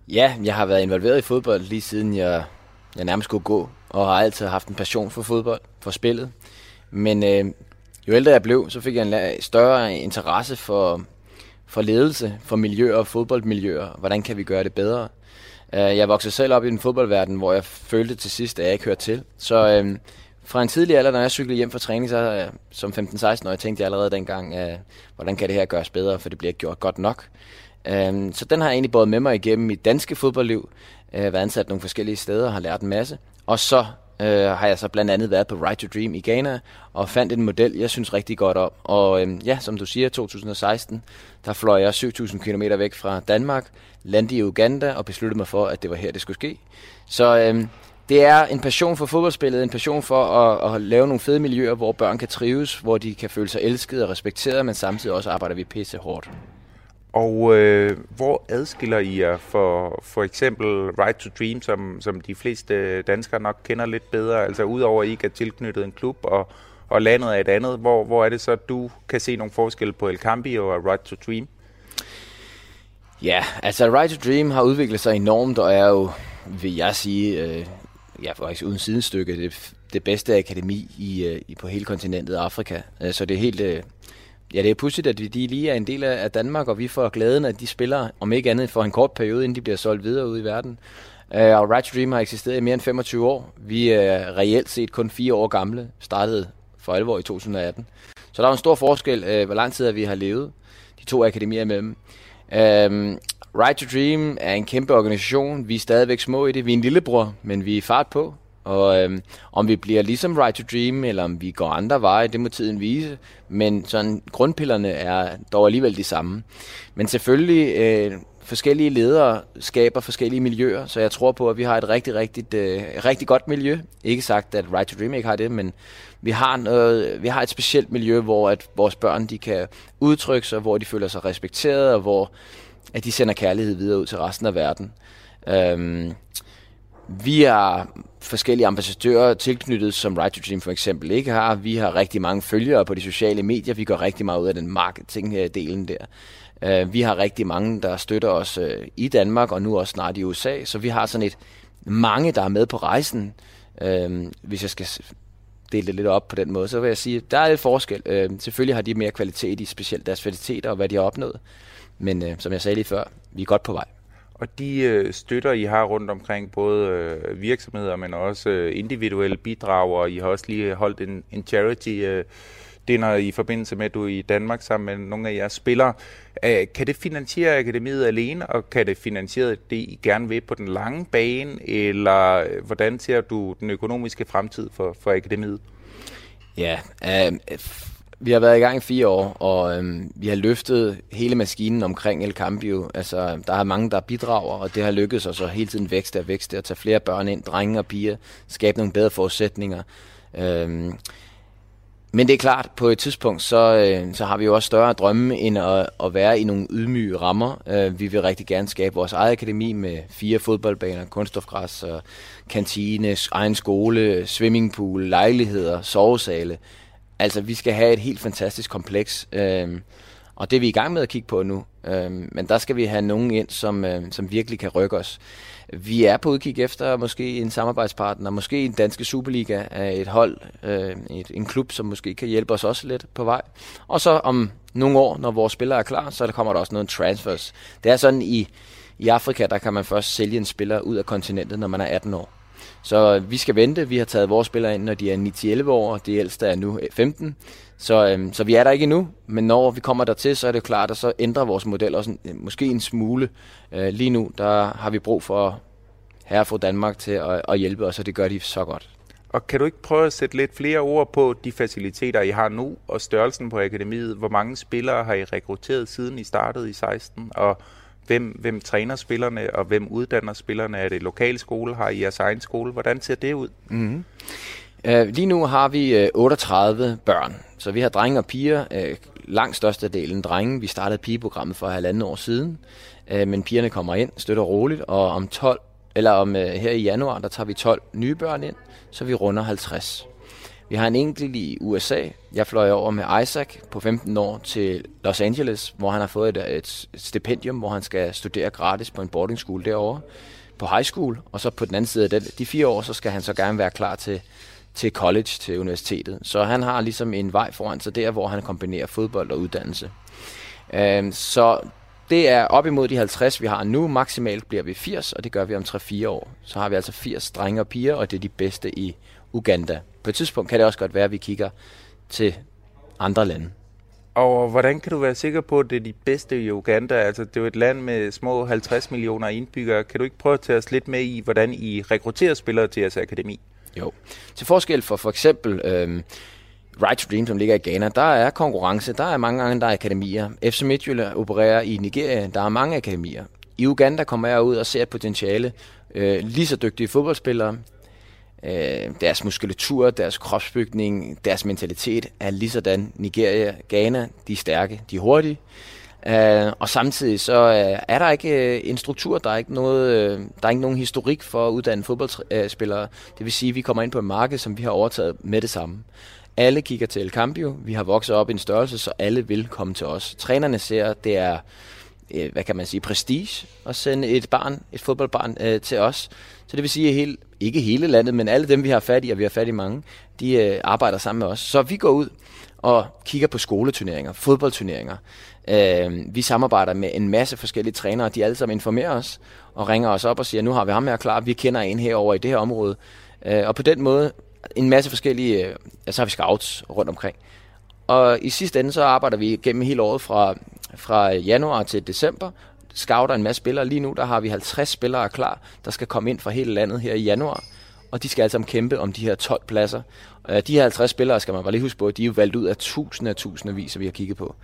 Ja, jeg har været involveret i fodbold lige siden jeg, jeg nærmest kunne gå. Og har altid haft en passion for fodbold, for spillet. Men øh, jo ældre jeg blev, så fik jeg en la- større interesse for, for ledelse, for miljøer og fodboldmiljøer. Hvordan kan vi gøre det bedre? Jeg voksede selv op i den fodboldverden, hvor jeg følte til sidst, at jeg ikke hørte til. Så øhm, fra en tidlig alder, når jeg cyklede hjem fra træning, så øh, som femten-seksten-årig, tænkte jeg allerede dengang, øh, hvordan kan det her gøres bedre, for det bliver gjort godt nok. Øhm, så den har jeg egentlig båret med mig igennem mit danske fodboldliv, øh, været ansat nogle forskellige steder og har lært en masse. Og så øh, har jeg så blandt andet været på Right to Dream i Ghana og fandt en model, jeg synes rigtig godt om. Og øhm, ja, som du siger, to tusind og seksten, der fløj jeg syv tusind kilometer væk fra Danmark, landede i Uganda og besluttede mig for, at det var her, det skulle ske. Så øhm, det er en passion for fodboldspillet, en passion for at, at lave nogle fede miljøer, hvor børn kan trives, hvor de kan føle sig elskede og respekteret, men samtidig også arbejder vi pisse hårdt. Og øh, hvor adskiller I jer for, for eksempel Right to Dream, som, som de fleste danskere nok kender lidt bedre? Altså udover at I ikke er tilknyttet en klub, og, og landet er et andet, hvor, hvor er det så, du kan se nogle forskelle på El Cambio og Right to Dream? Ja, altså Right to Dream har udviklet sig enormt, og er jo, vil jeg sige, øh, ja, faktisk uden sidestykke, det, det bedste akademi i, øh, i, på hele kontinentet Afrika. Så det er helt... Øh, Ja, det er pudsigt, at de lige er en del af Danmark, og vi får glæden af de spillere, om ikke andet for en kort periode, inden de bliver solgt videre ude i verden. Uh, og Right to Dream har eksisteret i mere end femogtyve år. Vi er uh, reelt set kun fire år gamle, startede for alvor i to tusind og atten. Så der er en stor forskel, uh, hvor lang tid vi har levet, de to akademier imellem. Uh, Right to Dream er en kæmpe organisation. Vi er stadigvæk små i det. Vi er en lillebror, men vi er fart på. Og øhm, om vi bliver ligesom Right to Dream, eller om vi går andre veje, det må tiden vise. Men sådan, grundpillerne er dog alligevel de samme. Men selvfølgelig, øh, forskellige ledere skaber forskellige miljøer, så jeg tror på, at vi har et rigtig, rigtig, øh, rigtig godt miljø. Ikke sagt, at Right to Dream ikke har det, men vi har, noget, vi har et specielt miljø, hvor at vores børn de kan udtrykke sig, hvor de føler sig respekteret, og hvor at de sender kærlighed videre ud til resten af verden. Øhm, Vi har forskellige ambassadører tilknyttet, som Right to Dream for eksempel ikke har. Vi har rigtig mange følgere på de sociale medier. Vi går rigtig meget ud af den marketing-delen der. Vi har rigtig mange, der støtter os i Danmark og nu også snart i U S A. Så vi har sådan et mange, der er med på rejsen. Hvis jeg skal dele det lidt op på den måde, så vil jeg sige, at der er lidt forskel. Selvfølgelig har de mere kvalitet i specielt deres faciliteter og hvad de har opnået. Men som jeg sagde lige før, vi er godt på vej. Og de øh, støtter, I har rundt omkring, både øh, virksomheder, men også øh, individuelle bidrag, og I har også lige holdt en, en charity-dinner øh, i forbindelse med, at du er i Danmark sammen med nogle af jeres spillere. Æh, kan det finansiere akademiet alene, og kan det finansiere det, I gerne vil på den lange bane, eller hvordan ser du den økonomiske fremtid for, for akademiet? Ja, yeah, um, if... Vi har været i gang i fire år, og øhm, vi har løftet hele maskinen omkring El Cambio. Altså, der er mange, der bidrager, og det har lykkedes os at hele tiden vækste og vækste, og tage flere børn ind, drenge og piger, skabe nogle bedre forudsætninger. Øhm, men det er klart, på et tidspunkt, så, øh, så har vi jo også større drømme, end at, at være i nogle ydmyge rammer. Øh, vi vil rigtig gerne skabe vores eget akademi med fire fodboldbaner, kunststofgræs, kantine, egen skole, swimmingpool, lejligheder, sovesale. Altså, vi skal have et helt fantastisk kompleks, øh, og det er vi i gang med at kigge på nu. Øh, men der skal vi have nogen ind, som, øh, som virkelig kan rykke os. Vi er på udkig efter måske en samarbejdspartner, måske en danske Superliga, et hold, øh, et, en klub, som måske kan hjælpe os også lidt på vej. Og så om nogle år, når vores spillere er klar, så kommer der også noget transfers. Det er sådan, i, i Afrika, der kan man først sælge en spiller ud af kontinentet, når man er atten år. Så vi skal vente. Vi har taget vores spillere ind, når de er ni til elleve år, og de ældste er nu femten. Så, øhm, så vi er der ikke endnu, men når vi kommer dertil, så er det jo klart, at så ændrer vores model også en, måske en smule. Øh, lige nu der har vi brug for herre fra Danmark til at, at hjælpe os, og det gør de så godt. Og kan du ikke prøve at sætte lidt flere ord på de faciliteter, I har nu, og størrelsen på akademiet? Hvor mange spillere har I rekrutteret, siden I startede i seksten? Og Hvem, hvem træner spillerne, og hvem uddanner spillerne? Er det lokal skole? Har I jeres egen skole? Hvordan ser det ud? Mm-hmm. Øh, lige nu har vi øh, otteogtredive børn, så vi har drenge og piger. Øh, langt størstedelen drenge. Vi startede pigeprogrammet for halvandet år siden, øh, men pigerne kommer ind, støtter roligt, og om 12 eller om øh, her i januar, der tager vi tolv nye børn ind, så vi runder halvtreds. Vi har en enkelt i U S A. Jeg fløj over med Isaac på femten år til Los Angeles, hvor han har fået et, et stipendium, hvor han skal studere gratis på en boarding school derovre, på high school, og så på den anden side af den, de fire år, så skal han så gerne være klar til, til college, til universitetet. Så han har ligesom en vej foran sig der, hvor han kombinerer fodbold og uddannelse. Øhm, så det er op imod de halvtreds, vi har nu. Maksimalt bliver vi firs, og det gør vi om tre til fire år. Så har vi altså firs drenge og piger, og det er de bedste i Uganda. På et tidspunkt kan det også godt være, at vi kigger til andre lande. Og hvordan kan du være sikker på, at det er de bedste i Uganda? Altså, det er jo et land med små halvtreds millioner indbyggere. Kan du ikke prøve at tage os lidt med i, hvordan I rekrutterer spillere til jeres akademi? Jo. Til forskel for for eksempel øhm, Right to Dream, som ligger i Ghana, der er konkurrence. Der er mange gange, der er akademier. F C Midtjylland opererer i Nigeria. Der er mange akademier. I Uganda kommer jeg ud og ser et potentiale. Øh, lige så dygtige fodboldspillere. Deres muskulatur, deres kropsbygning, deres mentalitet er ligesådan. Nigeria, Ghana, de er stærke, de er hurtige. Og samtidig så er der ikke en struktur, der er ikke, noget, der er ikke nogen historik for at uddanne fodboldspillere. Det vil sige, at vi kommer ind på et marked, som vi har overtaget med det samme. Alle kigger til El Cambio, vi har vokset op i en størrelse, så alle vil komme til os. Trænerne ser, at det er, hvad kan man sige, prestige at sende et barn, et fodboldbarn øh, til os. Så det vil sige, at hele, ikke hele landet, men alle dem, vi har fat i, og vi har fat i mange, de øh, arbejder sammen med os. Så vi går ud og kigger på skoleturneringer, fodboldturneringer. Øh, vi samarbejder med en masse forskellige trænere, de alle sammen informerer os og ringer os op og siger, nu har vi ham her klar, vi kender en herover i det her område. Øh, og på den måde, en masse forskellige, øh, så har vi scouts rundt omkring. Og i sidste ende, så arbejder vi gennem hele året fra, fra januar til december. Scouter en masse spillere. Lige nu, der har vi halvtreds spillere klar, der skal komme ind fra hele landet her i januar. Og de skal altså kæmpe om de her tolv pladser. De her halvtreds spillere, skal man bare lige huske på, de er jo valgt ud af tusinder og tusindervis, vi har kigget på.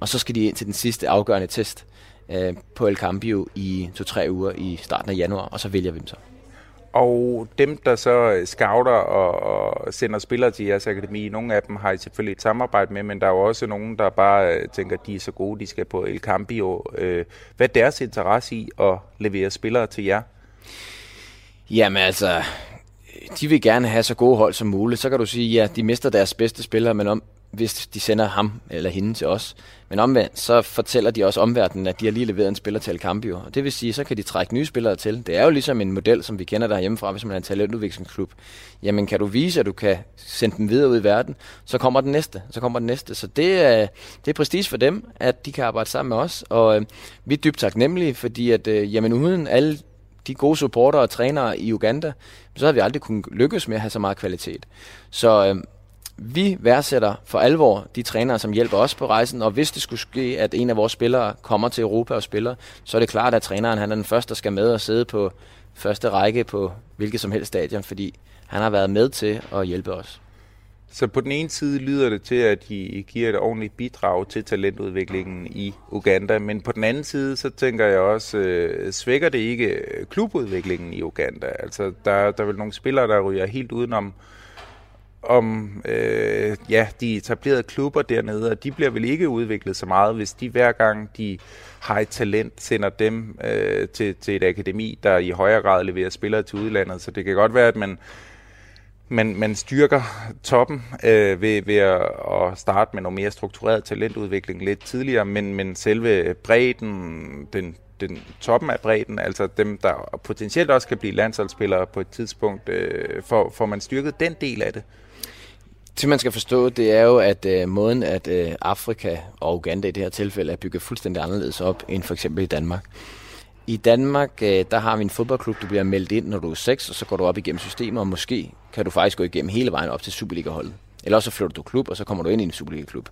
Og så skal de ind til den sidste afgørende test på El Cambio i to-tre uger i starten af januar, og så vælger vi dem så. Og dem, der så scouter og sender spillere til jeres akademi, nogle af dem har I selvfølgelig et samarbejde med, men der er jo også nogen, der bare tænker, at de er så gode, de skal på El Cambio. Hvad er deres interesse i at levere spillere til jer? Jamen altså, de vil gerne have så gode hold som muligt. Så kan du sige, ja, de mister deres bedste spillere, men om, hvis de sender ham eller hende til os. Men omvendt, så fortæller de også omverdenen, at de har lige leveret en spiller til El Cambio. Og det vil sige, så kan de trække nye spillere til. Det er jo ligesom en model, som vi kender derhjemmefra, hvis man er en talentudviklingsklub. Jamen, kan du vise, at du kan sende dem videre ud i verden, så kommer den næste, så kommer den næste. Så det er, det er prestige for dem, at de kan arbejde sammen med os. Og øh, vi er dybt taknemmelige, fordi at, øh, jamen, uden alle de gode supportere og trænere i Uganda, så havde vi aldrig kunnet lykkes med at have så meget kvalitet. Så øh, vi værdsætter for alvor de trænere, som hjælper os på rejsen, og hvis det skulle ske, at en af vores spillere kommer til Europa og spiller, så er det klart, at træneren han er den første, der skal med og sidde på første række på hvilket som helst stadion, fordi han har været med til at hjælpe os. Så på den ene side lyder det til, at I giver et ordentligt bidrag til talentudviklingen i Uganda, men på den anden side, så tænker jeg også, øh, svækker det ikke klubudviklingen i Uganda? Altså, der, der er vel nogle spillere, der ryger helt udenom om øh, ja, de etablerede klubber dernede, og de bliver vel ikke udviklet så meget, hvis de hver gang de har et talent, sender dem øh, til, til et akademi, der i højere grad leverer spillere til udlandet. Så det kan godt være, at man, man, man styrker toppen øh, ved, ved at starte med noget mere struktureret talentudvikling lidt tidligere, men, men selve bredden, den Den toppen af bredden, altså dem, der potentielt også kan blive landsholdsspillere på et tidspunkt, øh, får, får man styrket den del af det? Det, man skal forstå, det er jo, at øh, måden, at øh, Afrika og Uganda i det her tilfælde er bygget fuldstændig anderledes op, end for eksempel i Danmark. I Danmark, øh, der har vi en fodboldklub, du bliver meldt ind, når du er seks, og så går du op igennem systemet, og måske kan du faktisk gå igennem hele vejen op til Superliga-holdet. Eller så flytter du klub, og så kommer du ind i en Superliga-klub.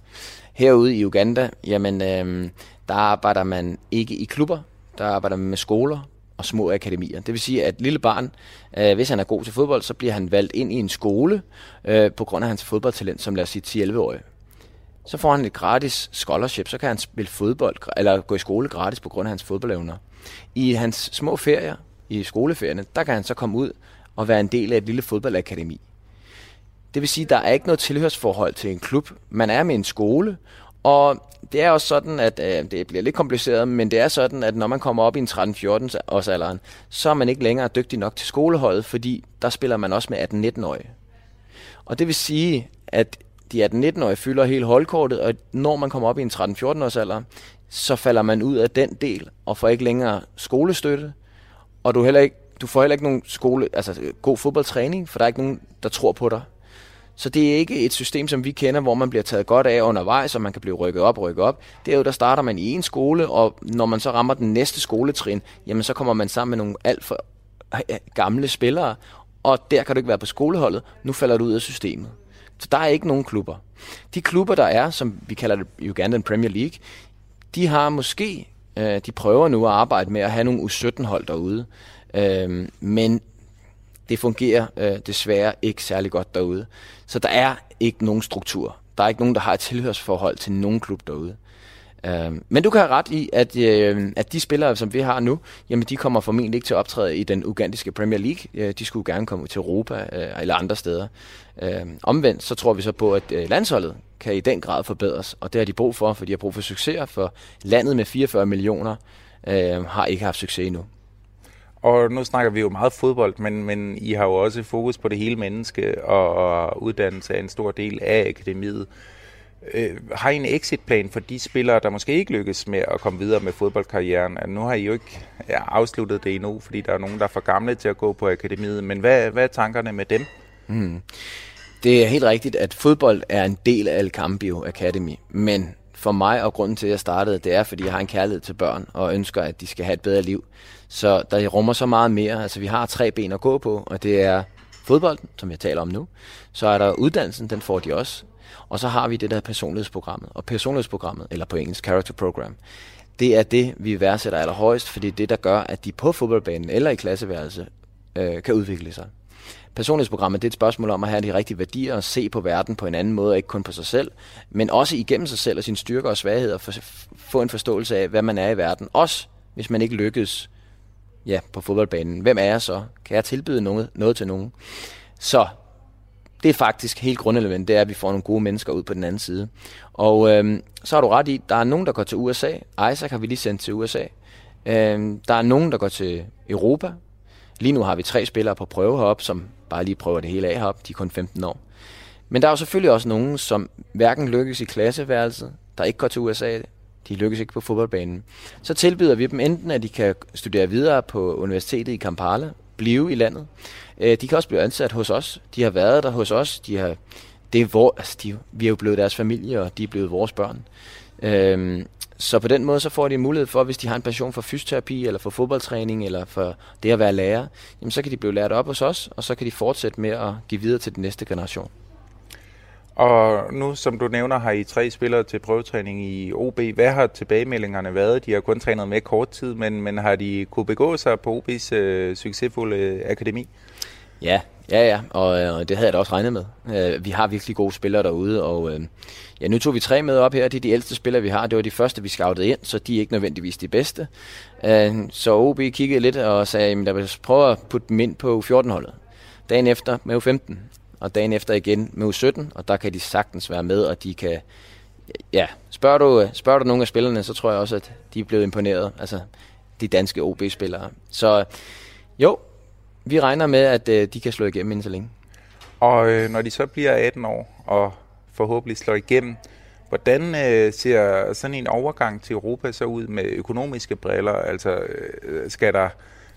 Herude i Uganda, jamen, øh, der arbejder man ikke i klubber, der arbejder med skoler og små akademier. Det vil sige, at et lille barn, øh, hvis han er god til fodbold, så bliver han valgt ind i en skole øh, på grund af hans fodboldtalent, som lad os sige ti til elleve-årig. Så får han et gratis scholarship, så kan han spille fodbold, eller gå i skole gratis på grund af hans fodboldevner. I hans små ferier, i skoleferierne, der kan han så komme ud og være en del af et lille fodboldakademi. Det vil sige, at der er ikke noget tilhørsforhold til en klub. Man er med en skole, Og det er også sådan, at øh, det bliver lidt kompliceret, men det er sådan, at når man kommer op i en tretten fjorten års alderen, så er man ikke længere dygtig nok til skoleholdet, fordi der spiller man også med atten nitten-årige. Og det vil sige, at de atten nitten-årige fylder hele holdkortet, og når man kommer op i en tretten fjorten års alder, så falder man ud af den del og får ikke længere skolestøtte, og du heller ikke, du får heller ikke nogen skole, altså god fodboldtræning, for der er ikke nogen, der tror på dig. Så det er ikke et system, som vi kender, hvor man bliver taget godt af undervejs, og man kan blive rykket op, rykket op. Det er jo, der starter man i en skole, og når man så rammer den næste skoletrin, jamen så kommer man sammen med nogle alt for gamle spillere, og der kan du ikke være på skoleholdet, nu falder du ud af systemet. Så der er ikke nogen klubber. De klubber, der er, som vi kalder det Ugandan Premier League, de har måske, øh, de prøver nu at arbejde med at have nogle U sytten-hold derude, øh, men det fungerer øh, desværre ikke særlig godt derude. Så der er ikke nogen struktur. Der er ikke nogen, der har et tilhørsforhold til nogen klub derude. Øh, men du kan have ret i, at, øh, at de spillere, som vi har nu, jamen de kommer formentlig ikke til at optræde i den ugandiske Premier League. Øh, de skulle gerne komme til Europa øh, eller andre steder. Øh, omvendt så tror vi så på, at øh, landsholdet kan i den grad forbedres, og det har de brug for, for de har brug for succeser, for landet med fireogfyrre millioner øh, har ikke haft succes endnu. Og nu snakker vi jo meget fodbold, men, men I har jo også fokus på det hele menneske, og, og uddannelse er en stor del af akademiet. Øh, har I en exitplan for de spillere, der måske ikke lykkes med at komme videre med fodboldkarrieren? Nu har I jo ikke afsluttet det endnu, fordi der er nogen, der er for gamle til at gå på akademiet, men hvad, hvad er tankerne med dem? Mm. Det er helt rigtigt, at fodbold er en del af El Cambio Academy, men for mig, og grunden til, at jeg startede, det er, fordi jeg har en kærlighed til børn, og ønsker, at de skal have et bedre liv. Så der rummer så meget mere. Altså, vi har tre ben at gå på, og det er fodbolden, som jeg taler om nu. Så er der uddannelsen, den får de også. Og så har vi det der personlighedsprogrammet. Og personlighedsprogrammet, eller på engelsk, character program, det er det, vi værdsætter allerhøjst, fordi det er det, der gør, at de på fodboldbanen eller i klasseværelse øh, kan udvikle sig. Personlighedsprogrammet, det er et spørgsmål om at have de rigtige værdier og se på verden på en anden måde, ikke kun på sig selv, men også igennem sig selv og sine styrker og svagheder, for få en forståelse af, hvad man er i verden. Også hvis man ikke lykkes ja, på fodboldbanen. Hvem er jeg så? Kan jeg tilbyde noget, noget til nogen? Så det er faktisk helt grundelement, det er, at vi får nogle gode mennesker ud på den anden side. Og øhm, så har du ret i, der er nogen, der går til U S A. Isaac har vi lige sendt til U S A. Øhm, der er nogen, der går til Europa. Lige nu har vi tre spillere på prøve heroppe, som bare lige prøver det hele af heroppe. De er kun femten år. Men der er jo selvfølgelig også nogen, som hverken lykkes i klasseværelset, der ikke går til U S A, de lykkes ikke på fodboldbanen. Så tilbyder vi dem enten, at de kan studere videre på universitetet i Kampala, blive i landet. De kan også blive ansat hos os. De har været der hos os. De har, det er vores, altså de, vi er jo blevet deres familie, og de er blevet vores børn. Øhm, Så på den måde, så får de mulighed for, hvis de har en passion for fysioterapi, eller for fodboldtræning, eller for det at være lærer, jamen så kan de blive lært op hos os, og så kan de fortsætte med at give videre til den næste generation. Og nu, som du nævner, har I tre spillere til prøvetræning i O B. Hvad har tilbagemeldingerne været? De har kun trænet med kort tid, men, men har de kunne begå sig på O B's øh, succesfulde akademi? Ja, ja, ja, og øh, det havde jeg da også regnet med. Øh, vi har virkelig gode spillere derude, og øh, ja, nu tog vi tre med op her. Det er de ældste spillere, vi har. Det var de første, vi scoutede ind, så de er ikke nødvendigvis de bedste. Øh, så O B kiggede lidt og sagde, jamen der vil prøve at putte dem ind på U fjorten-holdet. Dagen efter med U femten, og dagen efter igen med U sytten, og der kan de sagtens være med, og de kan... Ja, spørger du, spørger du nogle af spillerne, så tror jeg også, at de er blevet imponeret. Altså, de danske O B-spillere. Så jo... Vi regner med, at øh, de kan slå igennem inden så længe. Og øh, når de så bliver atten år og forhåbentlig slår igennem, hvordan øh, ser sådan en overgang til Europa så ud med økonomiske briller? Altså øh, skal der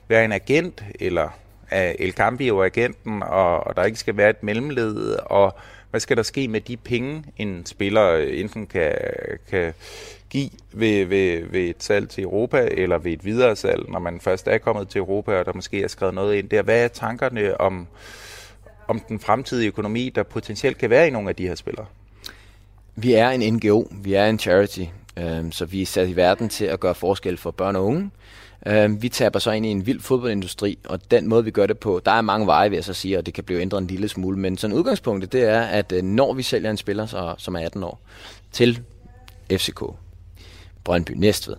være en agent, eller er El Cambio-agenten, og, og der ikke skal være et mellemled? Og hvad skal der ske med de penge, en spiller enten kan, kan give ved, ved, ved et salg til Europa, eller ved et videre salg, når man først er kommet til Europa, og der måske er skrevet noget ind der? Hvad er tankerne om, om den fremtidige økonomi, der potentielt kan være i nogle af de her spillere? Vi er en N G O, vi er en charity, øh, så vi er sat i verden til at gøre forskel for børn og unge. Øh, vi taber så ind i en vild fodboldindustri, og den måde vi gør det på, der er mange veje, vil jeg så sige, og det kan blive ændret en lille smule, men sådan udgangspunktet, det er, at når vi sælger en spiller, så, som er atten år, til F C K, Brøndby, Næstved,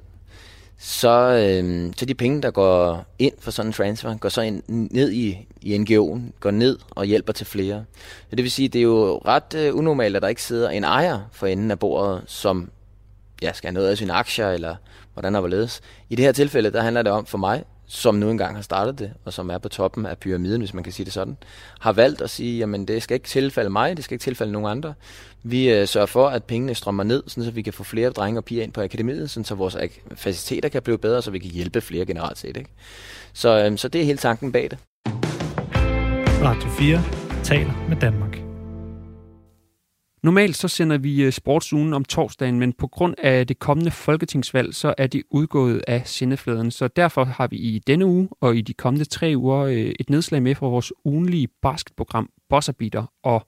så, øh, så de penge, der går ind for sådan en transfer, går så ind, ned i, i N G O'en, går ned og hjælper til flere. Så det vil sige, det er jo ret øh, unormalt, at der ikke sidder en ejer for enden af bordet, som ja, skal have noget af sine aktier, eller hvordan der var ledes. I det her tilfælde, der handler det om for mig, som nu engang har startet det, og som er på toppen af pyramiden, hvis man kan sige det sådan, har valgt at sige, jamen det skal ikke tilfælde mig, det skal ikke tilfælde nogen andre. Vi øh, sørger for, at pengene strømmer ned, sådan så vi kan få flere drenge og piger ind på akademiet, sådan så vores faciliteter kan blive bedre, så vi kan hjælpe flere generelt set. Ikke? Så, øh, så det er hele tanken bag det. Radio fire taler med Danmark. Normalt så sender vi sportsugen om torsdagen, men på grund af det kommende folketingsvalg, så er det udgået af sendefladen. Så derfor har vi i denne uge og i de kommende tre uger et nedslag med fra vores ugenlige basketprogram Bosserbeater. Og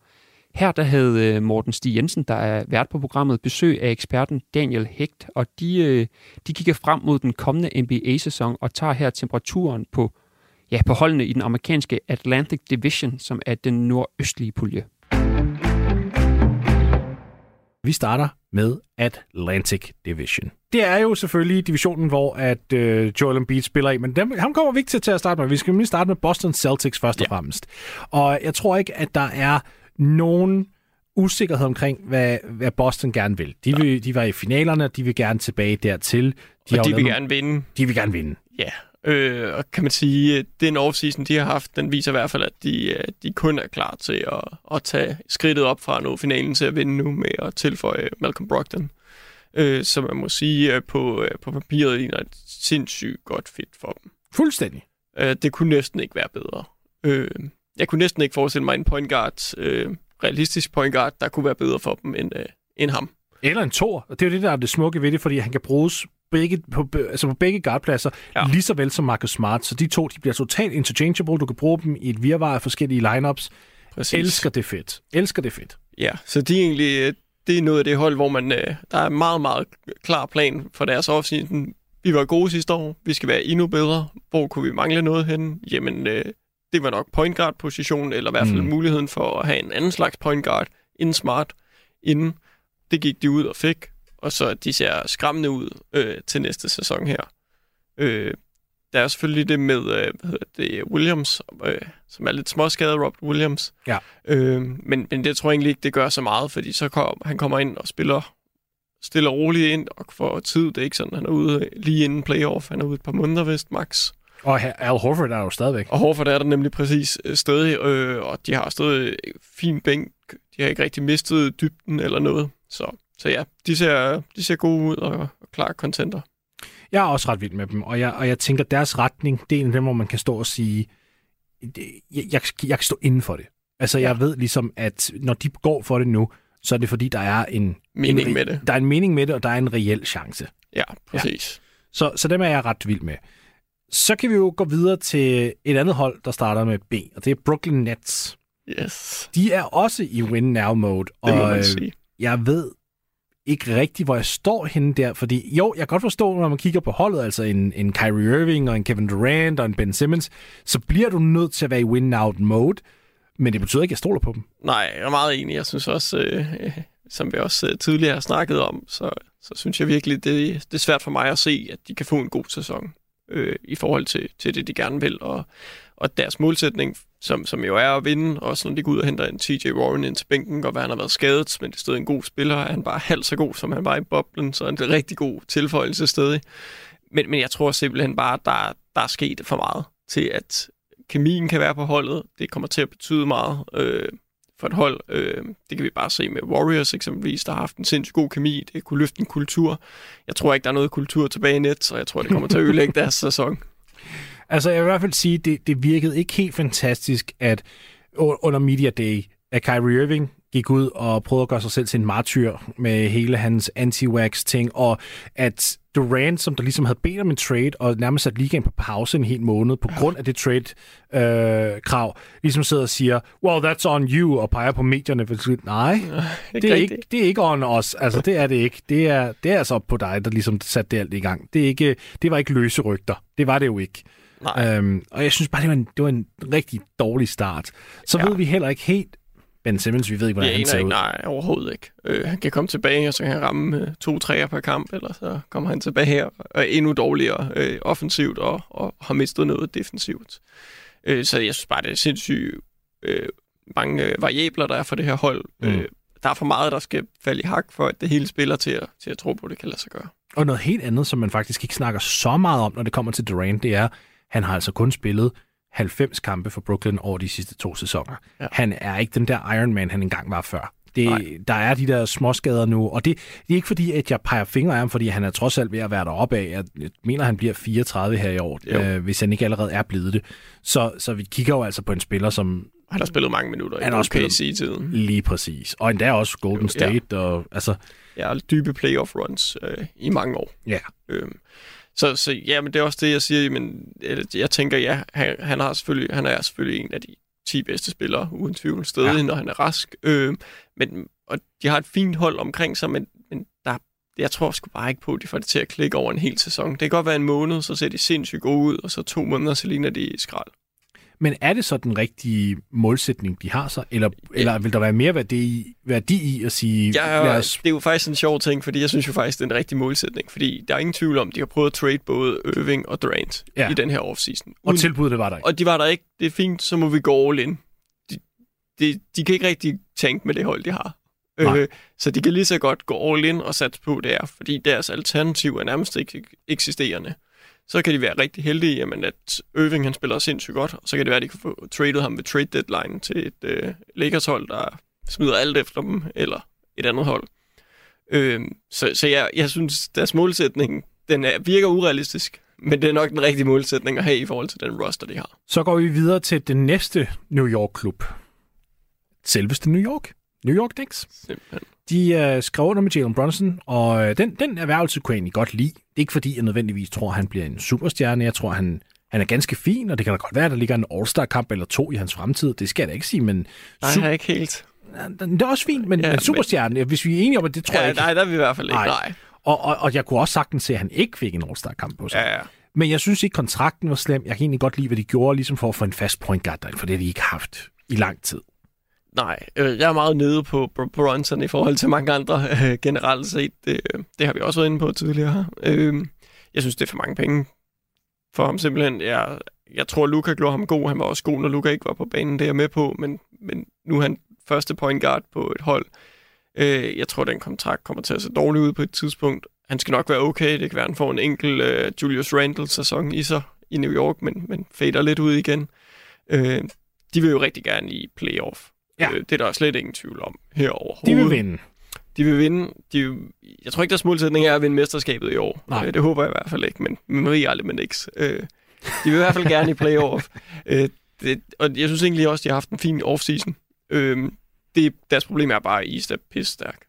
her der havde Morten Stig Jensen, der er vært på programmet, besøg af eksperten Daniel Hecht. Og de, de kigger frem mod den kommende N B A-sæson og tager her temperaturen på, ja, på holdene i den amerikanske Atlantic Division, som er den nordøstlige pulje. Vi starter med Atlantic Division. Det er jo selvfølgelig divisionen, hvor at øh, Joel Embiid spiller i, men dem, ham kommer vi ikke til, til at starte med. Vi skal nemlig starte med Boston Celtics først og ja. fremmest. Og jeg tror ikke, at der er nogen usikkerhed omkring, hvad, hvad Boston gerne vil. De, vil. de var i finalerne, de vil gerne tilbage dertil. De og de vil gerne nogle... vinde. De vil gerne vinde. Ja, øh, og kan man sige, den offseason, de har haft, den viser i hvert fald, at de, de kun er klar til at, at tage skridtet op fra nu finalen til at vinde nu med at tilføje Malcolm Brogdon. Øh, som man må sige, på, på papiret ligner et sindssygt godt fit for dem. Fuldstændig. Øh, det kunne næsten ikke være bedre. Øh, jeg kunne næsten ikke forestille mig en point guard, øh, realistisk point guard, der kunne være bedre for dem end, øh, end ham. Eller en tor. Det er jo det, der er det smukke ved det, fordi han kan bruges begge, på, altså på begge guardpladser, ja. lige så vel som Marcus Smart. Så de to, de bliver totalt interchangeable. Du kan bruge dem i et virvar af forskellige lineups. Præcis. Elsker det fedt. Elsker det fedt. Ja, så de egentlig, det er noget af det hold, hvor man, der er en meget, meget klar plan for deres offseason. Vi var gode sidste år. Vi skal være endnu bedre. Hvor kunne vi mangle noget henne? Jamen, det var nok point guard-positionen, eller i hvert fald mm. muligheden for at have en anden slags point guard inden Smart inden. Det gik de ud og fik, og så de ser skræmmende ud øh, til næste sæson her. Øh, der er selvfølgelig det med øh, hvad hedder det, Williams, øh, som er lidt småskadet, Robert Williams. Ja. Øh, men, men det tror jeg egentlig ikke, det gør så meget, fordi så kom, han kommer ind og spiller stille og roligt ind, og for tid, det er ikke sådan, han er ude lige inden playoff, han er ude et par måneder vist, max. Og Al Horford er jo stadigvæk. Og Horford er der nemlig præcis stadig, øh, og de har stadig fin bænk. De har ikke rigtig mistet dybden eller noget. Så, så ja, de ser, de ser gode ud og, og klare contenter. Jeg er også ret vild med dem, og jeg, og jeg tænker, deres retning, det er en af dem, hvor man kan stå og sige, jeg, jeg, jeg kan stå inden for det. Altså, jeg ja. ved ligesom, at når de går for det nu, så er det fordi, der er en mening, en, med, det. Der er en mening med det, og der er en reel chance. Ja, præcis. Ja. Så, så dem er jeg ret vild med. Så kan vi jo gå videre til et andet hold, der starter med B, og det er Brooklyn Nets. Yes. De er også i win-now-mode. Det må man sige. Jeg ved ikke rigtigt, hvor jeg står henne der, fordi jo, jeg kan godt forstå, når man kigger på holdet, altså en, en Kyrie Irving og en Kevin Durant og en Ben Simmons, så bliver du nødt til at være i win-out-mode, men det betyder ikke, at jeg stoler på dem. Nej, jeg er meget enig. Jeg synes også, øh, som vi også tidligere har snakket om, så, så synes jeg virkelig, det, det er svært for mig at se, at de kan få en god sæson øh, i forhold til, til det, de gerne vil, og, og deres målsætning, Som, som jo er at vinde, også når de går ud og henter en T J Warren ind til bænken, og hvad han har været skadet, men det er stadig en god spiller, og han bare halvt så god, som han var i boblen, så er det en rigtig god tilføjelse stadig. Men, men jeg tror simpelthen bare, at der, der er sket for meget til, at kemien kan være på holdet. Det kommer til at betyde meget øh, for et hold. Øh, det kan vi bare se med Warriors eksempelvis, der har haft en sindssygt god kemi, det kunne løfte en kultur. Jeg tror ikke, der er noget kultur tilbage i net, så jeg tror, det kommer til at ødelægge deres sæson. Altså, jeg vil i hvert fald sige, at det, det virkede ikke helt fantastisk, at under Media Day, at Kyrie Irving gik ud og prøvede at gøre sig selv til en martyr med hele hans anti-wax-ting, og at Durant, som der ligesom havde bedt om en trade, og nærmest sat ligaen på pause en hel måned, på grund af det trade-krav, øh, ligesom sidder og siger, well, that's on you, og peger på medierne. Nej, det er ikke, det er ikke on os. Altså, det er det ikke. Det er, det er altså op på dig, der ligesom satte det alt i gang. Det, er ikke, det var ikke løse rygter. Det var det jo ikke. Øhm, og jeg synes bare, det var en, det var en rigtig dårlig start. Så ja. ved vi heller ikke helt Ben Simmons, vi ved ikke, hvordan han ser ud. Nej, overhovedet ikke. Øh, han kan komme tilbage, og så kan han ramme øh, to træer per kamp, eller så kommer han tilbage her og er endnu dårligere øh, offensivt og, og har mistet noget defensivt. Øh, så jeg synes bare, det er sindssygt øh, mange øh, variabler, der er for det her hold. Mm. Øh, der er for meget, der skal falde i hak, for at det hele spiller til at, til at tro på, at det kan lade sig gøre. Og noget helt andet, som man faktisk ikke snakker så meget om, når det kommer til Durant, det er, at han har altså kun spillet halvfems kampe for Brooklyn over de sidste to sæsoner. Ja. Han er ikke den der Ironman, han engang var før. Det, der er de der småskader nu, og det, det er ikke fordi, at jeg peger fingre af ham, fordi han er trods alt ved at være deroppe af. Jeg mener, han bliver fireogtredive her i år, øh, hvis han ikke allerede er blevet det. Så, så vi kigger jo altså på en spiller, som... Han har spillet mange minutter han i P C-tiden. Lige præcis. Og endda også Golden jo, State. Ja, og, altså... ja og dybe playoff-runs øh, i mange år. Ja. Øhm, så, så ja, men det er også det, jeg siger. Men jeg tænker, ja, han, han, har selvfølgelig, han er selvfølgelig en af de ti bedste spillere, uden tvivl, stadig, ja. Når han er rask. Øh, men, og de har et fint hold omkring sig, men, men der, jeg tror sgu bare ikke på, at de får det til at klikke over en hel sæson. Det kan godt være en måned, så ser de sindssygt gode ud, og så to måneder, så ligner de skrald. Men er det så den rigtige målsætning, de har så? Eller, ja. Eller vil der være mere værdi, værdi i at sige... Ja, lad os... det er jo faktisk en sjov ting, fordi jeg synes jo faktisk, det er den rigtige målsætning. Fordi der er ingen tvivl om, de har prøvet at trade både Irving og Durant ja. I den her offseason. Uden... Og tilbuddet var der ikke. Og de var der ikke. Det er fint, så må vi gå all in. De, de, de kan ikke rigtig tænke med det hold, de har. Øh, så de kan lige så godt gå all in og satse på det her, fordi deres alternativ er nærmest ikke eksisterende. Så kan de være rigtig heldige, jamen, at Irving han spiller sindssygt godt, og så kan det være, at de kan få tradet ham ved trade deadline til et øh, Lakers-hold, der smider alt efter dem, eller et andet hold. Øh, så så jeg, jeg synes, deres målsætning den er, virker urealistisk, men det er nok den rigtige målsætning at have i forhold til den roster, de har. Så går vi videre til den næste New York-klub. Selveste New York. New York Knicks. Simpelthen. De øh, skrev under med Jalen Brunson, og øh, den, den erhvervelse kunne jeg egentlig godt lide. Ikke fordi jeg nødvendigvis tror, han bliver en superstjerne. Jeg tror, han, han er ganske fin, og det kan da godt være, at der ligger en All-Star-kamp eller to i hans fremtid. Det skal jeg da ikke sige, men... Nej, su- ikke helt. Det er også fint, men ja, en superstjerne, men... hvis vi er enige om, at det tror ja, jeg ikke... Nej, der er vi i hvert fald ikke, nej. nej. Og, og, og jeg kunne også sagtens se, at han ikke fik en All-Star-kamp på sig. Ja, ja. Men jeg synes ikke, kontrakten var slem. Jeg kan egentlig godt lide, hvad de gjorde, ligesom for at få en fast point guard, for det har de ikke haft i lang tid. Nej, øh, jeg er meget nede på Brunson i forhold til mange andre øh, generelt set. Det, det har vi også været inde på tidligere. Øh, jeg synes, det er for mange penge for ham simpelthen. Jeg, jeg tror, Luka gjorde ham god. Han var også god, når Luka ikke var på banen, det er jeg med på. Men, men nu er han første point guard på et hold. Øh, jeg tror, den kontrakt kommer til at se dårligt ud på et tidspunkt. Han skal nok være okay. Det kan være, han får en enkelt øh, Julius Randle-sæson i sig i New York, men, men fader lidt ud igen. Øh, de vil jo rigtig gerne i playoff. Ja. Det er der slet ingen tvivl om herover. De vil vinde. De vil vinde. De... Jeg tror ikke, deres målsætning er at vinde mesterskabet i år. Nej. Det håber jeg i hvert fald ikke, men man ved aldrig med niks. De vil i hvert fald gerne i playoff. Og jeg synes egentlig også, de har haft en fin offseason. Det deres problem er bare, at East er pisse stærk.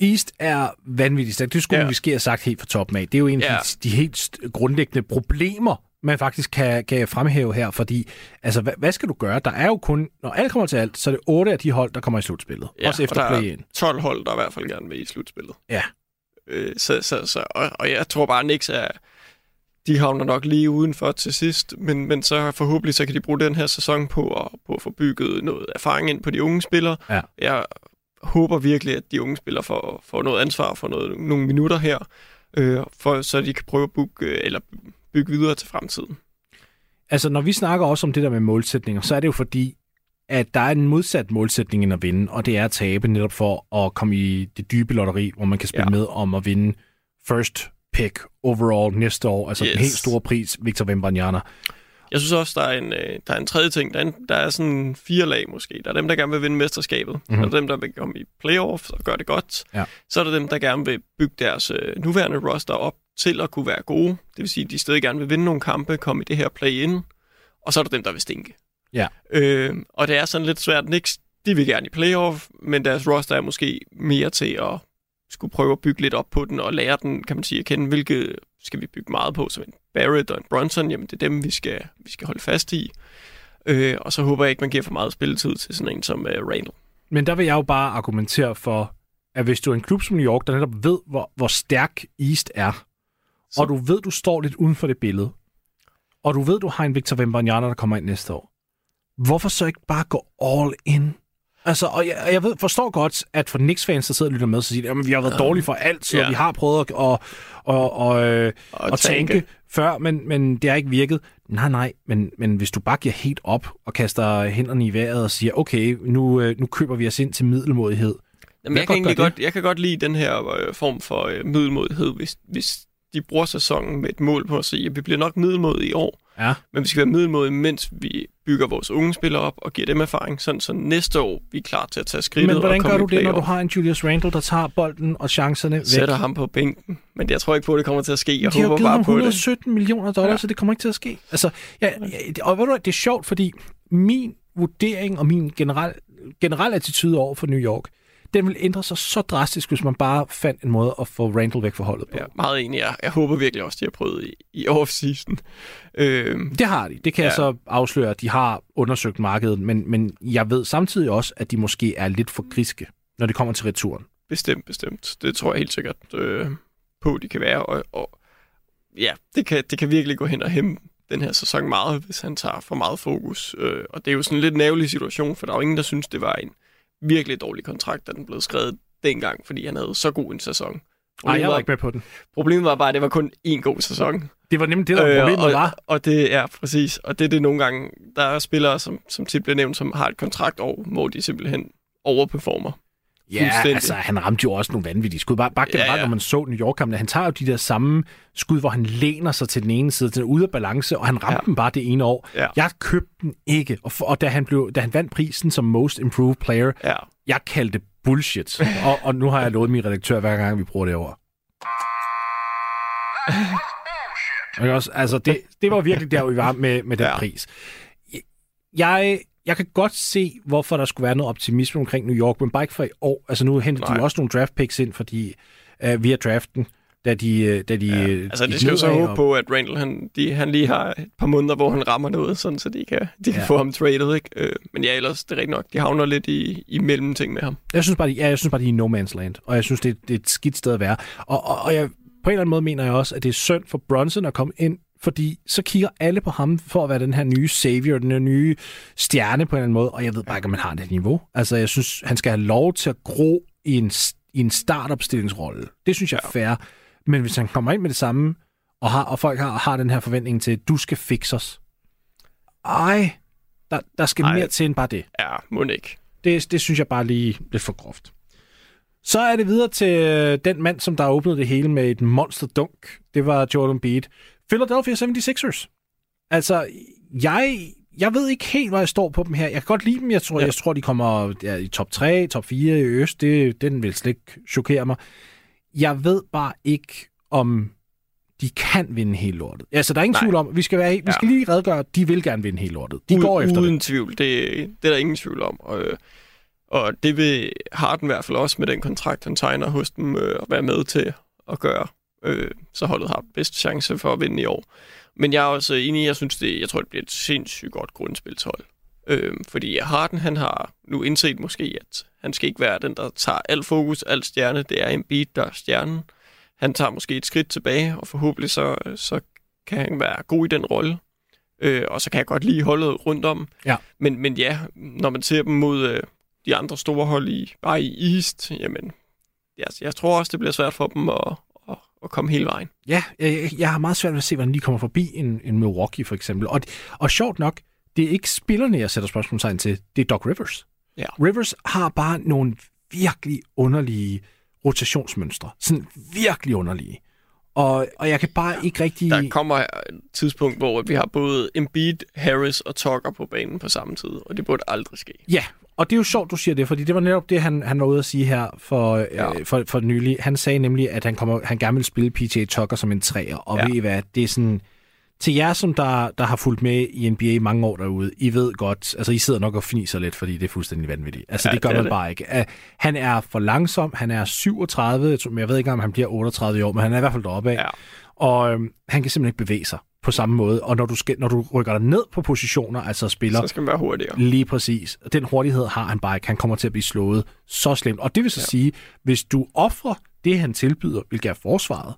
East er vanvittigt stærk. Det skulle ja. Vi sker sagt helt fra toppen af. Det er jo en af ja. de helt grundlæggende problemer, man faktisk kan, kan fremhæve her, fordi altså, hvad, hvad skal du gøre? Der er jo kun, når alt kommer til alt, så er det otte af de hold, der kommer i slutspillet. Ja, også efter play-in. tolv hold, der i hvert fald gerne vil i slutspillet. Ja. Øh, så, så, så, og, og jeg tror bare, Knicks er, de havner nok lige udenfor til sidst, men, men så forhåbentlig så kan de bruge den her sæson på at, på at få bygget noget erfaring ind på de unge spillere. Ja. Jeg håber virkelig, at de unge spillere får, får noget ansvar for noget, nogle minutter her, øh, for, så de kan prøve at booke, eller bygge videre til fremtiden. Altså, når vi snakker også om det der med målsætninger, så er det jo fordi, at der er en modsat målsætning end at vinde, og det er at tabe netop for at komme i det dybe lotteri, hvor man kan spille ja. med om at vinde first pick overall næste år, altså yes. en helt stor pris, Victor Wembanyama. Jeg synes også, der er en, der er en tredje ting. Der er, en, der er sådan fire lag måske. Der er dem, der gerne vil vinde mesterskabet. Mm-hmm. Der er dem, der vil komme i playoffs og gøre det godt. Ja. Så er der dem, der gerne vil bygge deres nuværende roster op til at kunne være gode. Det vil sige, at de stadig gerne vil vinde nogle kampe, komme i det her play-in. Og så er der dem, der vil stinke. Ja. Øh, og det er sådan lidt svært. Knicks, de vil gerne i playoff, men deres roster er måske mere til at skulle prøve at bygge lidt op på den og lære den, kan man sige, at kende, hvilket skal vi bygge meget på, som en Barrett og en Brunson, jamen det er dem, vi skal, vi skal holde fast i. Øh, og så håber jeg ikke, man giver for meget spilletid til sådan en som uh, Randall. Men der vil jeg jo bare argumentere for, at hvis du er en klub som New York, der netop ved, hvor, hvor stærk East er, så. Og du ved, du står lidt uden for det billede, og du ved, du har en Victor Wembanyama, der kommer ind næste år, hvorfor så ikke bare gå all in? Altså, og jeg, jeg ved, forstår godt, at for Knicks-fans, der sidder og lytter med, så siger de, jamen, vi har været dårlige for alt, så ja. vi har prøvet at, at, at, at, at, at tænke før, men, men det har ikke virket. nej, nej, men, men hvis du bare giver helt op og kaster hænderne i vejret og siger, okay, nu, nu køber vi os ind til middelmodighed. Jamen, jeg, kan godt godt, jeg kan godt lide den her øh, form for øh, middelmodighed, hvis, hvis de bruger sæsonen med et mål på at sige, at vi bliver nok middelmodige i år, ja. Men vi skal være middelmodige, mens vi bygger vores unge spillere op og giver dem erfaring, sådan så næste år vi er klar til at tage skridtet. Men hvordan og gør du det, når du har en Julius Randle, der tager bolden og chancerne væk? Sætter ham på bænken, men jeg tror ikke på, at det kommer til at ske. Jeg håber bare på det. De har givet ham et hundrede og sytten millioner dollars, ja. Så det kommer ikke til at ske. Altså, ja, ja, og ved du, det er sjovt, fordi min vurdering og min generelle generel attitude over for New York, den vil ændre sig så drastisk, hvis man bare fandt en måde at få Randall væk fra holdet på. Ja, meget enig. Jeg, jeg håber virkelig også, de har prøvet i, i off-season. Øhm, det har de. Det kan ja. jeg så afsløre, at de har undersøgt markedet, men, men jeg ved samtidig også, at de måske er lidt for griske, når det kommer til returen. Bestemt, bestemt. Det tror jeg helt sikkert øh, på, de kan være. Og, og ja, det kan, det kan virkelig gå hen og hæmme den her sæson meget, hvis han tager for meget fokus. Øh, og det er jo sådan en lidt nærvelig situation, for der er jo ingen, der synes, det var en virkelig dårlig kontrakt, da den blev skrevet dengang, fordi han havde så god en sæson. Nej, jeg var ikke med på den. Problemet var bare, at det var kun én god sæson. Det var nemlig det, der øh, problemet og, var. Og det er ja, præcis. Og det er det nogle gange, der er spillere, som, som tit bliver nævnt, som har et kontraktår, hvor de simpelthen overperformer. Ja, altså han ramte jo også nogle vanvittige skud. Bare, bare generelt, ja, ja. Når man så New York-kampene, han tager jo de der samme skud, hvor han læner sig til den ene side, til den ude af balance, og han ramte ja. den bare det ene år. Ja. Jeg købte den ikke, og, for, og da, han blev, da han vandt prisen som Most Improved Player, ja. jeg kaldte det bullshit. Og, og nu har jeg lovet min redaktør, hver gang vi bruger det over. Også, altså, det, det var virkelig der, vi var med, med den ja. pris. Jeg... Jeg kan godt se, hvorfor der skulle være noget optimisme omkring New York, men bare ikke for i år. Altså nu henter de også nogle draft picks ind, fordi øh, via draften, da de... Da de ja. Altså de det skal jo så håbe og... på, at Randall, han, de, han lige har et par måneder, hvor han rammer noget, sådan, så de kan, de kan ja. få ham traded, ikke? Øh, men ja, ellers, det er rigtigt nok. De havner lidt i, i mellemting med ham. Jeg synes bare, de, ja, jeg synes bare, de er i no man's land, og jeg synes, det, det er et skidt sted at være. Og, og, og jeg, på en eller anden måde mener jeg også, at det er synd for Brunson at komme ind, fordi så kigger alle på ham for at være den her nye savior, den her nye stjerne på en eller anden måde, og jeg ved bare ikke, om han har det niveau. Altså, jeg synes, han skal have lov til at gro i en, i en startopstillingsrolle. Det synes jeg er fair. Men hvis han kommer ind med det samme, og, har, og folk har, har den her forventning til, at du skal fikse os. Ej, der, der skal Ej. mere til end bare det. Ja, må ikke. Det, det synes jeg bare lige lidt for groft. Så er det videre til den mand, som der åbnede det hele med et monsterdunk. Det var Jordan Beat. Philadelphia seventy-sixers. Altså, jeg, jeg ved ikke helt, hvor jeg står på dem her. Jeg kan godt lide dem. Jeg tror, ja. jeg tror de kommer ja, i top tre, top fire i øst. Det, den vil slet ikke chokere mig. Jeg ved bare ikke, om de kan vinde hele lortet. Altså, der er ingen Nej. tvivl om. Vi skal, være, vi ja. skal lige redegøre, at de vil gerne vinde hele lortet. De U- går efter uden det. tvivl. Det, det er der ingen tvivl om. Og, og det vil Harden i hvert fald også med den kontrakt, han tegner hos dem, øh, at være med til at gøre. Øh, så holdet har bedst chance for at vinde i år. Men jeg er også enig, jeg synes det, jeg tror, det bliver et sindssygt godt grundspilshold. Øh, fordi Harden, han har nu indset måske, at han skal ikke være den, der tager alt fokus, alt stjerne. Det er Embiid, der er stjernen. Han tager måske et skridt tilbage, og forhåbentlig så, så kan han være god i den rolle. Øh, og så kan jeg godt lide holdet rundt om. Ja. Men, men ja, når man ser dem mod øh, de andre store hold i, bare i East, jamen, jeg, jeg tror også, det bliver svært for dem at og komme hele vejen. Ja, jeg, jeg har meget svært ved at se, hvordan de kommer forbi en, en Milwaukee, for eksempel. Og, og sjovt nok, det er ikke spillerne, jeg sætter spørgsmålstegn til, det er Doc Rivers. Ja. Rivers har bare nogle virkelig underlige rotationsmønstre. Sådan virkelig underlige. Og, og jeg kan bare ja. ikke rigtig... Der kommer et tidspunkt, hvor vi har både Embiid, Harris og Tucker på banen på samme tid, og det burde aldrig ske. Ja, og det er jo sjovt, du siger det, fordi det var netop det, han, han var ude at sige her for, ja. øh, for, for nylig. Han sagde nemlig, at han, kommer, han gerne vil spille P J Tucker som en træer, og ja. ved I hvad, det er sådan... Til jer, som der, der har fulgt med i N B A i mange år derude, I ved godt, altså I sidder nok og fniser lidt, fordi det er fuldstændig vanvittigt. Altså ja, det gør det man det. bare ikke. Uh, han er for langsom, han er syvogtredive, jeg, tror, jeg ved ikke om han bliver otteogtredive i år, men han er i hvert fald deroppe af. Ja. Og øhm, han kan simpelthen ikke bevæge sig på samme måde, og når du, skal, når du rykker dig ned på positioner, altså spiller... Så skal man være hurtigere. Lige præcis. Den hurtighed har han bare ikke. Han kommer til at blive slået så slemt. Og det vil så ja. sige, hvis du offrer det, han tilbyder, hvilket er forsvaret,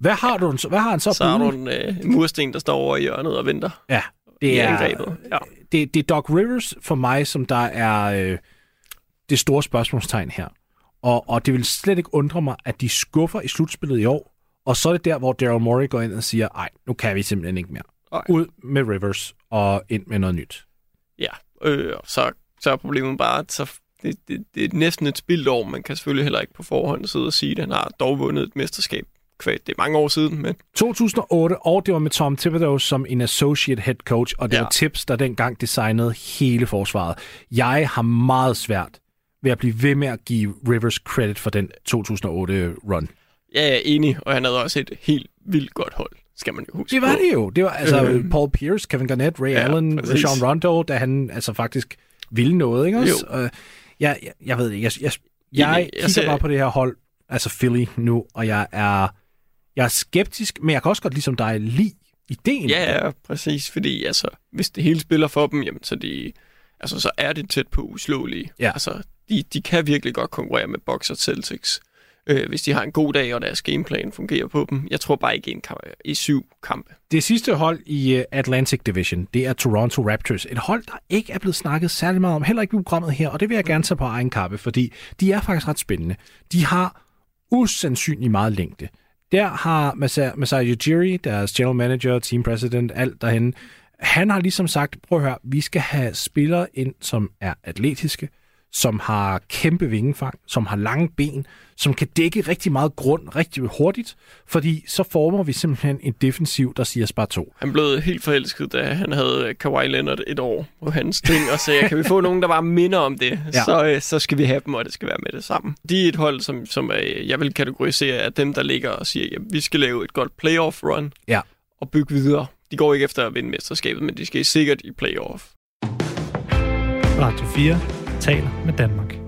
Hvad har, ja. du, hvad har han så? Så har du en øh, mursten, der står over i hjørnet og venter. Ja, det er, ja. Det, det er Doc Rivers for mig, som der er øh, det store spørgsmålstegn her. Og, og det vil slet ikke undre mig, at de skuffer i slutspillet i år. Og så er det der, hvor Daryl Morey går ind og siger, nej, nu kan vi simpelthen ikke mere. Nej. Ud med Rivers og ind med noget nyt. Ja, øh, så, så er problemet bare, at så det, det, det er næsten et spildt år. Man kan selvfølgelig heller ikke på forhånd sidde og sige, at han har dog vundet et mesterskab. Det er mange år siden, men... to tusind og otte, og det var med Tom Thibodeau som en associate head coach, og det ja. var Tips, der dengang designede hele forsvaret. Jeg har meget svært ved at blive ved med at give Rivers credit for den to tusind og otte run. Ja, jeg er enig, og han havde også et helt vildt godt hold, skal man jo huske. Det var det jo. Det var altså øh. Paul Pierce, Kevin Garnett, Ray ja, Allen, Rajon Rondo, da han altså faktisk ville noget, ikke også? Og jeg, jeg, jeg ved ikke, jeg, jeg, jeg, jeg kigger jeg ser... bare på det her hold, altså Philly nu, og jeg er... Jeg er skeptisk, men jeg kan også godt ligesom dig lide ideen. Ja, ja, præcis, fordi altså, hvis det hele spiller for dem, jamen, så, de, altså, så er det tæt på uslåelige. Ja. Altså, de, de kan virkelig godt konkurrere med Bucks og Celtics, øh, hvis de har en god dag, og deres gameplan fungerer på dem. Jeg tror bare ikke en kamp, i syv kampe. Det sidste hold i Atlantic Division, det er Toronto Raptors. Et hold, der ikke er blevet snakket særlig meget om, heller ikke i programmet her, og det vil jeg gerne tage på egen kappe, fordi de er faktisk ret spændende. De har usandsynlig meget længde. Der har Masai Ujiri, deres general manager, team president, alt derhenne, han har ligesom sagt, prøv at høre, vi skal have spillere ind, som er atletiske, som har kæmpe vingefang, som har lange ben, som kan dække rigtig meget grund rigtig hurtigt, fordi så former vi simpelthen en defensiv, der siger spar to. Han blev helt forelsket, da han havde Kawhi Leonard et år på hans ting, og sagde, kan vi få nogen, der bare minder om det, ja. så, så skal vi have dem, og det skal være med det sammen. De er et hold, som, som jeg vil kategorisere af dem, der ligger og siger, at vi skal lave et godt playoff-run ja. og bygge videre. De går ikke efter at vinde mesterskabet, men de skal sikkert i playoff. Radio fire taler med Danmark.